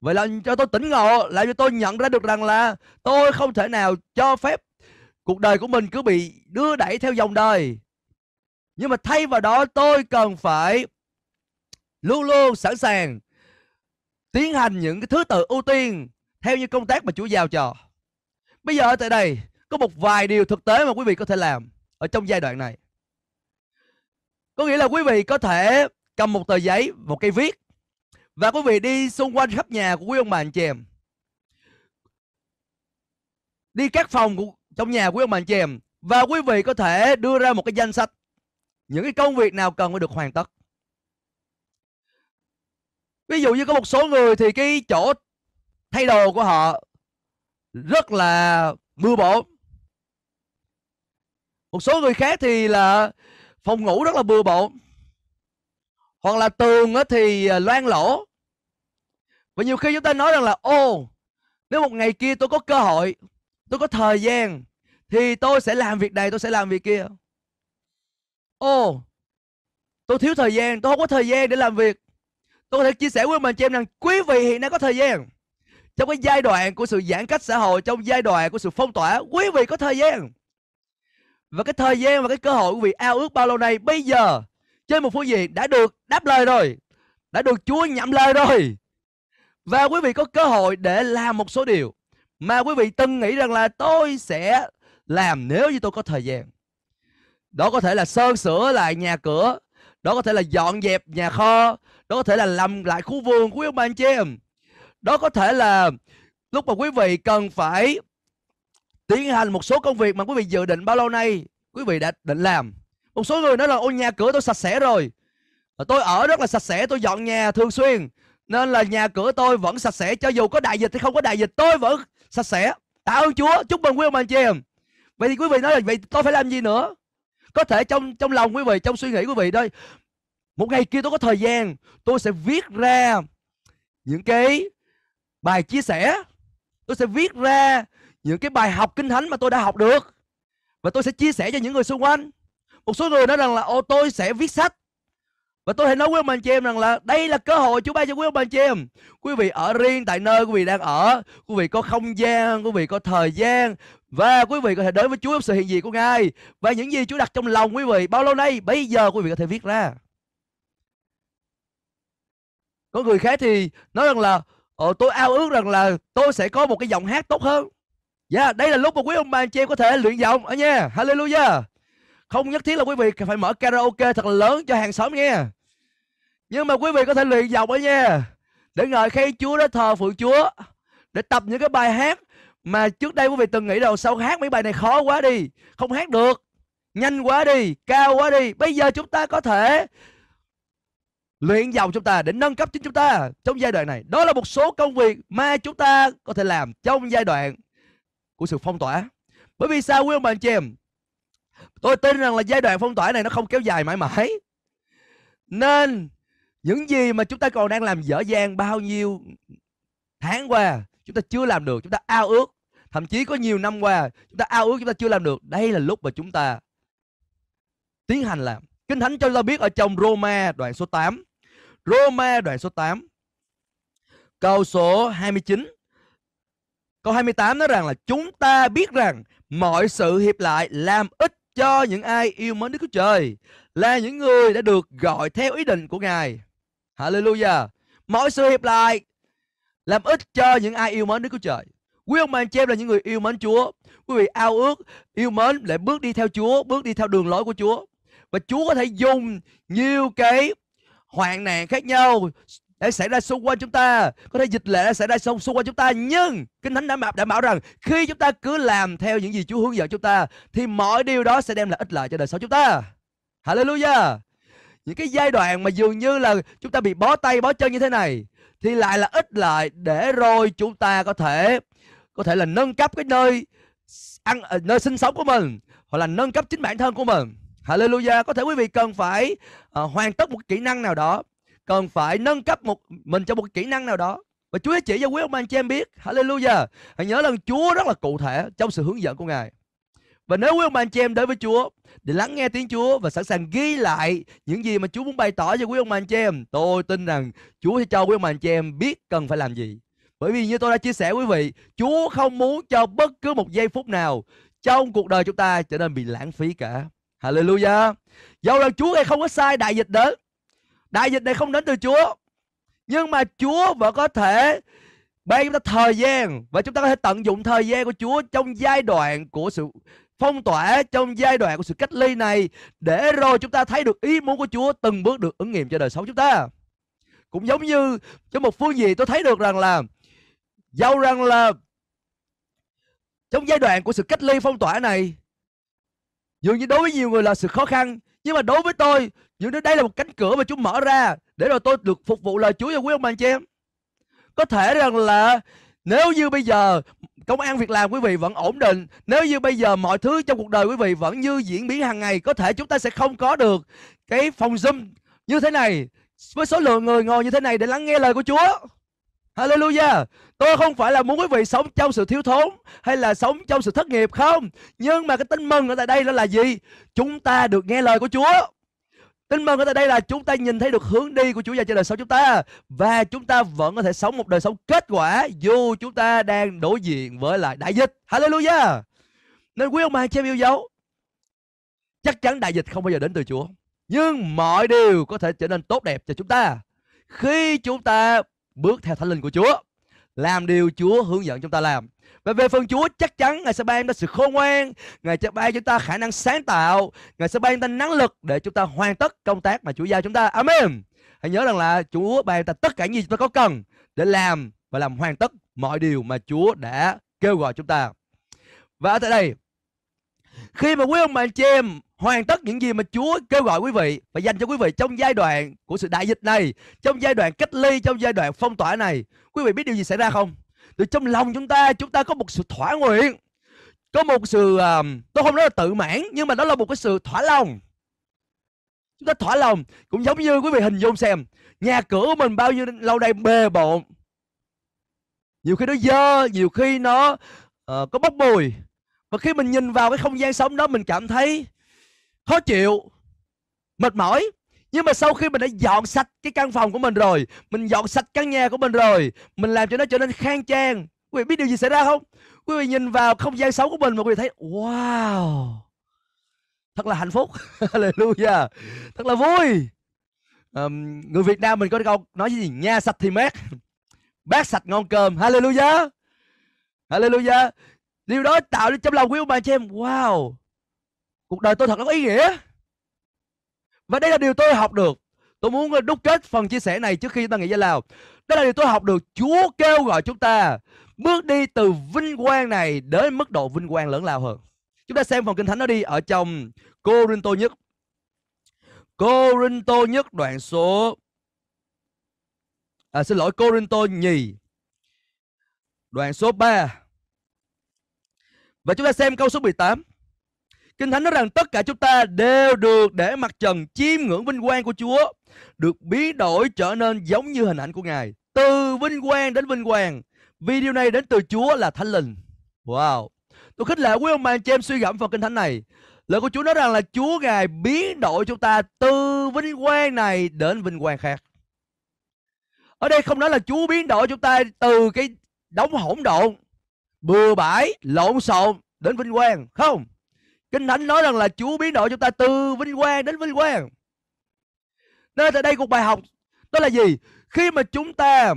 Vậy là cho tôi tỉnh ngộ, làm cho tôi nhận ra được rằng là tôi không thể nào cho phép cuộc đời của mình cứ bị đưa đẩy theo dòng đời. Nhưng mà thay vào đó tôi cần phải luôn luôn sẵn sàng tiến hành những cái thứ tự ưu tiên theo như công tác mà Chúa giao cho. Bây giờ ở tại đây có một vài điều thực tế mà quý vị có thể làm ở trong giai đoạn này. Có nghĩa là quý vị có thể cầm một tờ giấy, một cây viết, và quý vị đi xung quanh khắp nhà của quý ông bà anh chị em, đi các phòng trong nhà của quý ông bà anh chị em, và quý vị có thể đưa ra một cái danh sách những cái công việc nào cần phải được hoàn tất. Ví dụ như có một số người thì cái chỗ thay đồ của họ rất là bừa bộn. Một số người khác thì là phòng ngủ rất là bừa bộn. Hoặc là tường thì loang lỗ. Và nhiều khi chúng ta nói rằng là ô, nếu một ngày kia tôi có cơ hội, tôi có thời gian, thì tôi sẽ làm việc này, tôi sẽ làm việc kia. Ô, tôi thiếu thời gian, tôi không có thời gian để làm việc. Tôi có thể chia sẻ với mình cho em rằng quý vị hiện nay có thời gian. Trong cái giai đoạn của sự giãn cách xã hội, trong giai đoạn của sự phong tỏa, quý vị có thời gian. Và cái thời gian và cái cơ hội quý vị ao ước bao lâu nay, bây giờ trên một phương diện đã được đáp lời rồi, đã được Chúa nhậm lời rồi. Và quý vị có cơ hội để làm một số điều mà quý vị từng nghĩ rằng là tôi sẽ làm nếu như tôi có thời gian. Đó có thể là sơn sửa lại nhà cửa, đó có thể là dọn dẹp nhà kho, đó có thể là làm lại khu vườn của quý ông bà anh chị em. Đó có thể là lúc mà quý vị cần phải tiến hành một số công việc mà quý vị dự định bao lâu nay quý vị đã định làm. Một số người nói là ôi nhà cửa tôi sạch sẽ rồi, tôi ở rất là sạch sẽ, tôi dọn nhà thường xuyên, nên là nhà cửa tôi vẫn sạch sẽ, cho dù có đại dịch hay không có đại dịch tôi vẫn sạch sẽ. Tạ ơn Chúa, chúc mừng quý ông bà anh chị em. Vậy thì quý vị nói là vậy tôi phải làm gì nữa? Có thể trong lòng quý vị, trong suy nghĩ quý vị đây, một ngày kia tôi có thời gian, tôi sẽ viết ra những cái bài chia sẻ, tôi sẽ viết ra những cái bài học Kinh Thánh mà tôi đã học được, và tôi sẽ chia sẻ cho những người xung quanh. Một số người nói rằng là ô tôi sẽ viết sách. Và tôi hãy nói với ông bà anh chị em rằng là đây là cơ hội Chúa ban cho quý ông bà anh chị em. Quý vị ở riêng tại nơi quý vị đang ở, quý vị có không gian, quý vị có thời gian, và quý vị có thể đến với Chúa sự hiện diện của Ngài. Và những gì Chúa đặt trong lòng quý vị bao lâu nay, bây giờ quý vị có thể viết ra. Có người khác thì nói rằng là tôi ao ước rằng là tôi sẽ có một cái giọng hát tốt hơn. Dạ, đây là lúc mà quý ông bà anh chị em có thể luyện giọng ở nha. Hallelujah. Không nhất thiết là quý vị phải mở karaoke thật là lớn cho hàng xóm nghe. Nhưng mà quý vị có thể luyện dòng đó nha, để ngợi khen Chúa, để thờ phượng Chúa, để tập những cái bài hát mà trước đây quý vị từng nghĩ đâu sao hát mấy bài này khó quá đi, không hát được, nhanh quá đi, cao quá đi. Bây giờ chúng ta có thể luyện dòng chúng ta để nâng cấp chính chúng ta trong giai đoạn này. Đó là một số công việc mà chúng ta có thể làm trong giai đoạn của sự phong tỏa. Bởi vì sao quý ông bà anh chị em? Tôi tin rằng là giai đoạn phong tỏa này nó không kéo dài mãi mãi. Nên những gì mà chúng ta còn đang làm dở dang bao nhiêu tháng qua, chúng ta chưa làm được, chúng ta ao ước. Thậm chí có nhiều năm qua, chúng ta ao ước, chúng ta chưa làm được. Đây là lúc mà chúng ta tiến hành làm. Kinh Thánh cho ta biết ở trong Roma đoạn số 8. Roma đoạn số 8. Câu số 29. Câu 28 nói rằng là chúng ta biết rằng mọi sự hiệp lại làm ích cho những ai yêu mến Đức Chúa Trời, là những người đã được gọi theo ý định của Ngài. Hallelujah. Mọi sự hiệp lại làm ích cho những ai yêu mến Đức Chúa Trời. Quý ông bà anh chị em là những người yêu mến Chúa. Quý vị ao ước, yêu mến để bước đi theo Chúa, bước đi theo đường lối của Chúa. Và Chúa có thể dùng nhiều cái hoạn nạn khác nhau để xảy ra xung quanh chúng ta. Có thể dịch lệ xảy ra xung quanh chúng ta. Nhưng Kinh Thánh đảm bảo rằng khi chúng ta cứ làm theo những gì Chúa hướng dẫn chúng ta, thì mọi điều đó sẽ đem lại ích lợi cho đời sống chúng ta. Hallelujah. Những cái giai đoạn mà dường như là chúng ta bị bó tay bó chân như thế này, thì lại là ích lợi để rồi chúng ta có thể là nâng cấp cái nơi sinh sống của mình, hoặc là nâng cấp chính bản thân của mình. Hallelujah. Có thể quý vị cần phải hoàn tất một kỹ năng nào đó, cần phải nâng cấp mình cho một kỹ năng nào đó, và Chúa chỉ cho quý ông bà anh chị em biết. Hallelujah. Hãy nhớ rằng Chúa rất là cụ thể trong sự hướng dẫn của Ngài. Và nếu quý ông bà anh chị em đến với Chúa để lắng nghe tiếng Chúa và sẵn sàng ghi lại những gì mà Chúa muốn bày tỏ cho quý ông bà anh chị em, tôi tin rằng Chúa sẽ cho quý ông bà anh chị em biết cần phải làm gì. Bởi vì như tôi đã chia sẻ quý vị, Chúa không muốn cho bất cứ một giây phút nào trong cuộc đời chúng ta trở nên bị lãng phí cả. Hallelujah. Dẫu là Chúa này không có sai đại dịch đến, đại dịch này không đến từ Chúa, nhưng mà Chúa vẫn có thể ban chúng ta thời gian, và chúng ta có thể tận dụng thời gian của Chúa trong giai đoạn của sự phong tỏa, trong giai đoạn của sự cách ly này, để rồi chúng ta thấy được ý muốn của Chúa từng bước được ứng nghiệm cho đời sống chúng ta. Cũng giống như trong một phương diện tôi thấy được rằng là dẫu rằng là trong giai đoạn của sự cách ly phong tỏa này dường như đối với nhiều người là sự khó khăn, nhưng mà đối với tôi dường như đây là một cánh cửa mà Chúa mở ra để rồi tôi được phục vụ lời Chúa cho quý ông bà anh chị em. Có thể rằng là nếu như bây giờ công ăn việc làm quý vị vẫn ổn định, nếu như bây giờ mọi thứ trong cuộc đời quý vị vẫn như diễn biến hàng ngày, có thể chúng ta sẽ không có được cái phòng Zoom như thế này với số lượng người ngồi như thế này để lắng nghe lời của Chúa. Hallelujah. Tôi không phải là muốn quý vị sống trong sự thiếu thốn hay là sống trong sự thất nghiệp không. Nhưng mà cái tin mừng ở tại đây đó là gì? Chúng ta được nghe lời của Chúa. Tin mừng ở tại đây là chúng ta nhìn thấy được hướng đi của Chúa dành cho đời sống chúng ta. Và chúng ta vẫn có thể sống một đời sống kết quả dù chúng ta đang đối diện với lại đại dịch. Hallelujah. Nên quý ông bà anh chị em yêu dấu, chắc chắn đại dịch không bao giờ đến từ Chúa. Nhưng mọi điều có thể trở nên tốt đẹp cho chúng ta khi chúng ta bước theo Thánh Linh của Chúa, làm điều Chúa hướng dẫn chúng ta làm. Và về phần Chúa, chắc chắn Ngài sẽ ban chúng ta sự khôn ngoan, Ngài sẽ ban chúng ta khả năng sáng tạo, Ngài sẽ ban chúng ta năng lực để chúng ta hoàn tất công tác mà Chúa giao chúng ta. Amen. Hãy nhớ rằng là Chúa ban chúng ta tất cả những gì chúng ta có cần để làm và làm hoàn tất mọi điều mà Chúa đã kêu gọi chúng ta. Và ở tại đây, khi mà quý ông bà anh chị em hoàn tất những gì mà Chúa kêu gọi quý vị và dành cho quý vị trong giai đoạn của sự đại dịch này, trong giai đoạn cách ly, trong giai đoạn phong tỏa này, quý vị biết điều gì xảy ra không? Từ trong lòng chúng ta có một sự thỏa nguyện, có một sự, tôi không nói là tự mãn, nhưng mà đó là một cái sự thỏa lòng. Chúng ta thỏa lòng, cũng giống như quý vị hình dung xem, nhà cửa của mình bao nhiêu lâu nay bề bộn, nhiều khi nó dơ, nhiều khi nó có bốc mùi. Và khi mình nhìn vào cái không gian sống đó, mình cảm thấy khó chịu, mệt mỏi. Nhưng mà sau khi mình đã dọn sạch cái căn phòng của mình rồi, mình dọn sạch căn nhà của mình rồi, mình làm cho nó trở nên khang trang, quý vị biết điều gì xảy ra không? Quý vị nhìn vào không gian sống của mình mà quý vị thấy wow, thật là hạnh phúc. Hallelujah. Thật là vui. Người Việt Nam mình có câu nói gì? Nhà sạch thì mát, bát sạch ngon cơm. Hallelujah. Hallelujah. Điều đó tạo nên trong lòng quý ông bà chị em wow, cuộc đời tôi thật là có ý nghĩa. Và đây là điều tôi học được. Tôi muốn đúc kết phần chia sẻ này trước khi chúng ta nghỉ giải lao. Đó là điều tôi học được. Chúa kêu gọi chúng ta bước đi từ vinh quang này đến mức độ vinh quang lớn lao hơn. Chúng ta xem phần kinh thánh nó đi ở trong Cô-rinh-tô nhất. Cô-rinh-tô nhất đoạn số... Cô-rinh-tô nhì đoạn số 3. Và chúng ta xem câu số 18. Kinh Thánh nói rằng tất cả chúng ta đều được để mặt trần chiêm ngưỡng vinh quang của Chúa, được biến đổi trở nên giống như hình ảnh của Ngài, từ vinh quang đến vinh quang. Vì điều này đến từ Chúa là Thánh Linh. Wow. Tôi khích lệ quý ông bà anh chị em suy gẫm vào Kinh Thánh này. Lời của Chúa nói rằng là Chúa Ngài biến đổi chúng ta từ vinh quang này đến vinh quang khác. Ở đây không nói là Chúa biến đổi chúng ta từ cái đống hỗn độn, bừa bãi, lộn xộn đến vinh quang. Không. Kinh Thánh nói rằng là Chúa biến đổi chúng ta từ vinh quang đến vinh quang. Nên tại đây cuộc bài học đó là gì? Khi mà chúng ta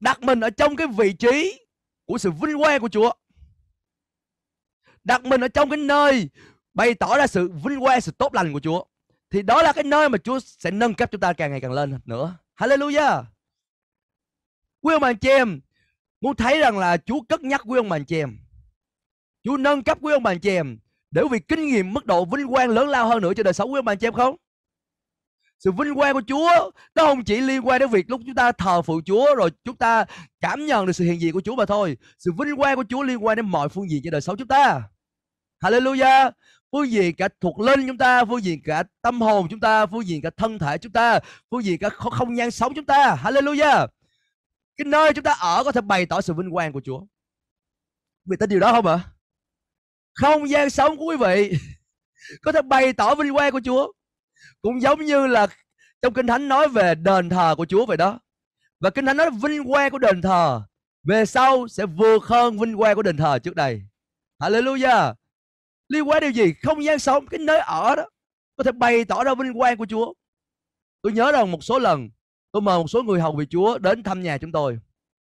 đặt mình ở trong cái vị trí của sự vinh quang của Chúa, đặt mình ở trong cái nơi bày tỏ ra sự vinh quang, sự tốt lành của Chúa, thì đó là cái nơi mà Chúa sẽ nâng cấp chúng ta càng ngày càng lên nữa. Hallelujah. Quý ông bà anh chị em muốn thấy rằng là Chúa cất nhắc quý ông bà anh chị em, Chúa nâng cấp quý ông bà anh chị em để vì kinh nghiệm mức độ vinh quang lớn lao hơn nữa cho đời sống quý ông bà anh chị em không? Sự vinh quang của Chúa nó không chỉ liên quan đến việc lúc chúng ta thờ phượng Chúa rồi chúng ta cảm nhận được sự hiện diện của Chúa mà thôi. Sự vinh quang của Chúa liên quan đến mọi phương diện cho đời sống chúng ta. Hallelujah. Phương diện cả thuộc linh chúng ta, phương diện cả tâm hồn chúng ta, phương diện cả thân thể chúng ta, phương diện cả không gian sống chúng ta. Hallelujah. Cái nơi chúng ta ở có thể bày tỏ sự vinh quang của Chúa. Vì tin điều đó không ạ? Không gian sống của quý vị có thể bày tỏ vinh quang của Chúa. Cũng giống như là trong Kinh Thánh nói về đền thờ của Chúa vậy đó. Và Kinh Thánh nói vinh quang của đền thờ về sau sẽ vượt hơn vinh quang của đền thờ trước đây. Hallelujah. Liên quan điều gì? Không gian sống, cái nơi ở đó có thể bày tỏ ra vinh quang của Chúa. Tôi nhớ rằng một số lần tôi mời một số người hầu vì Chúa đến thăm nhà chúng tôi.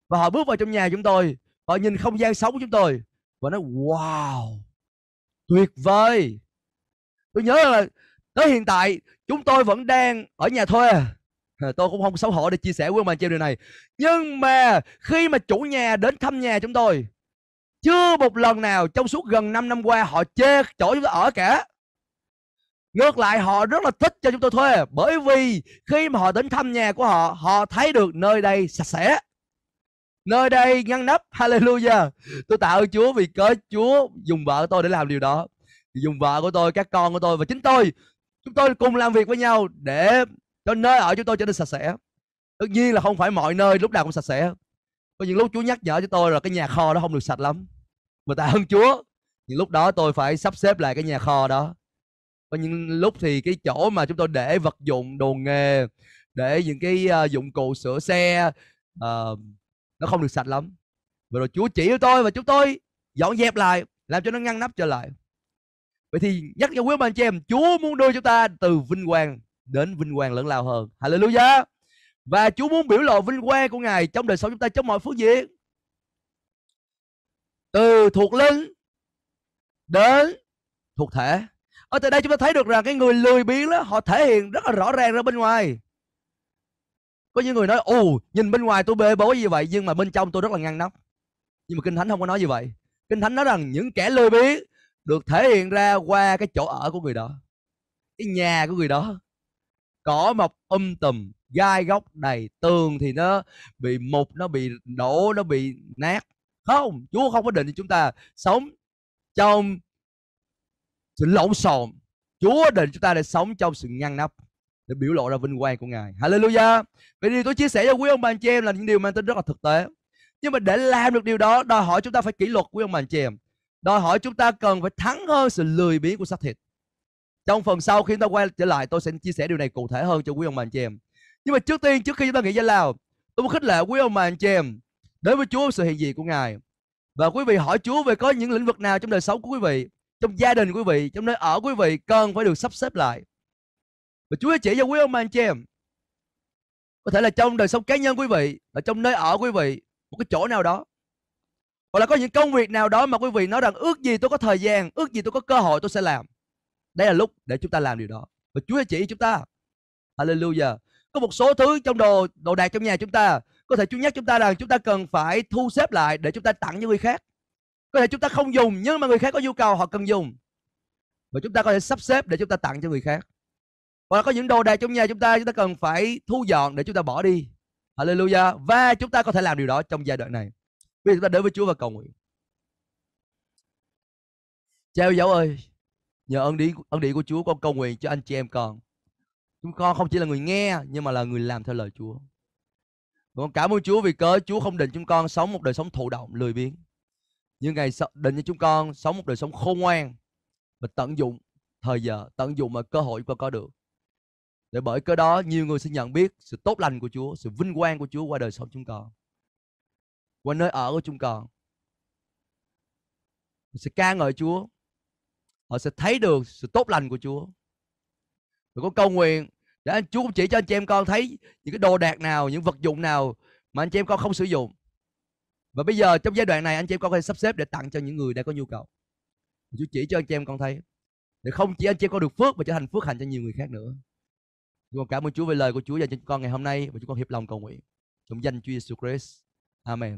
Và họ bước vào trong nhà chúng tôi, họ nhìn không gian sống của chúng tôi và nói wow, tuyệt vời. Tôi nhớ là tới hiện tại chúng tôi vẫn đang ở nhà thuê. Tôi cũng không xấu hổ để chia sẻ với ông bà chị em điều này. Nhưng mà khi mà chủ nhà đến thăm nhà chúng tôi, chưa một lần nào trong suốt gần 5 năm qua họ chê chỗ chúng tôi ở cả. Ngược lại họ rất là thích cho chúng tôi thuê. Bởi vì khi mà họ đến thăm nhà của họ, họ thấy được nơi đây sạch sẽ, nơi đây ngăn nắp. Hallelujah. Tôi tạ ơn Chúa vì cớ Chúa dùng vợ tôi để làm điều đó. Dùng vợ của tôi, các con của tôi và chính tôi, chúng tôi cùng làm việc với nhau để cho nơi ở chúng tôi trở nên sạch sẽ. Tất nhiên là không phải mọi nơi lúc nào cũng sạch sẽ. Có những lúc Chúa nhắc nhở cho tôi là cái nhà kho đó không được sạch lắm. Mà tạ ơn Chúa, những lúc đó tôi phải sắp xếp lại cái nhà kho đó. Có những lúc thì cái chỗ mà chúng tôi để vật dụng, đồ nghề, để những cái dụng cụ sửa xe, nó không được sạch lắm. Và rồi Chúa chỉ cho tôi và chúng tôi dọn dẹp lại, làm cho nó ngăn nắp trở lại. Vậy thì nhắc cho quý ông bà anh chị em, Chúa muốn đưa chúng ta từ vinh quang đến vinh quang lớn lao hơn. Hallelujah. Và Chúa muốn biểu lộ vinh quang của Ngài trong đời sống chúng ta trong mọi phương diện, từ thuộc linh đến thuộc thể. Ở tại đây chúng ta thấy được rằng cái người lười biếng đó, họ thể hiện rất là rõ ràng ra bên ngoài. Có những người nói ồ, nhìn bên ngoài tôi bê bối như vậy nhưng mà bên trong tôi rất là ngăn nắp. Nhưng mà Kinh Thánh không có nói như vậy. Kinh Thánh nói rằng những kẻ lười biếng được thể hiện ra qua cái chỗ ở của người đó, cái nhà của người đó. Cỏ mọc tùm, gai góc đầy, tường thì nó bị mục, nó bị đổ, nó bị nát. Không, Chúa không có định cho chúng ta sống trong sự lộn xộn. Chúa định chúng ta để sống trong sự ngăn nắp, để biểu lộ ra vinh quang của Ngài. Hallelujah. Vậy thì tôi chia sẻ cho quý ông bà anh chị em là những điều mang tính rất là thực tế. Nhưng mà để làm được điều đó, đòi hỏi chúng ta phải kỷ luật quý ông bà anh chị em. Đòi hỏi chúng ta cần phải thắng hơn sự lười biếng của xác thịt. Trong phần sau khi chúng ta quay trở lại, tôi sẽ chia sẻ điều này cụ thể hơn cho quý ông bà anh chị em. Nhưng mà trước tiên, trước khi chúng ta nghỉ giải lao, tôi muốn khích lệ quý ông bà anh chị em đến với Chúa sự hiện diện của Ngài. Và quý vị hỏi Chúa về có những lĩnh vực nào trong đời sống của quý vị, trong gia đình quý vị, trong nơi ở quý vị cần phải được sắp xếp lại. Và Chúa chỉ cho quý ông bà anh chị em, có thể là trong đời sống cá nhân quý vị, ở trong nơi ở quý vị, một cái chỗ nào đó, hoặc là có những công việc nào đó mà quý vị nói rằng ước gì tôi có thời gian, ước gì tôi có cơ hội tôi sẽ làm. Đây là lúc để chúng ta làm điều đó. Và Chúa chỉ chúng ta. Hallelujah. Có một số thứ trong đồ đạc trong nhà chúng ta, có thể Chúa nhắc chúng ta rằng chúng ta cần phải thu xếp lại để chúng ta tặng cho người khác. Có thể chúng ta không dùng, nhưng mà người khác có nhu cầu họ cần dùng, và chúng ta có thể sắp xếp để chúng ta tặng cho người khác. Hoặc là có những đồ đạc trong nhà chúng ta cần phải thu dọn để chúng ta bỏ đi. Hallelujah. Và chúng ta có thể làm điều đó trong giai đoạn này. Bây giờ chúng ta đến với Chúa và cầu nguyện. Cha dấu ơi, nhờ ân điển của Chúa, con cầu nguyện cho anh chị em con. Chúng con không chỉ là người nghe, nhưng mà là người làm theo lời Chúa. Con cảm ơn Chúa vì cớ Chúa không định chúng con sống một đời sống thụ động, lười biếng, nhưng Ngài định cho chúng con sống một đời sống khôn ngoan và tận dụng thời giờ, tận dụng mà cơ hội chúng con có được. Để bởi cớ đó nhiều người sẽ nhận biết sự tốt lành của Chúa, sự vinh quang của Chúa qua đời sống chúng con, qua nơi ở của chúng con. Họ sẽ ca ngợi Chúa, họ sẽ thấy được sự tốt lành của Chúa. Rồi con cầu nguyện để anh Chúa cũng chỉ cho anh chị em con thấy những cái đồ đạc nào, những vật dụng nào mà anh chị em con không sử dụng, và bây giờ trong giai đoạn này anh chị em con có thể sắp xếp để tặng cho những người đang có nhu cầu. Chúa chỉ cho anh chị em con thấy, để không chỉ anh chị em con được phước mà trở thành phước hạnh cho nhiều người khác nữa. Chúng con cảm ơn Chúa về lời của Chúa dành cho chúng con ngày hôm nay, và chúng con hiệp lòng cầu nguyện trong danh Chúa Jesus Christ. Amen.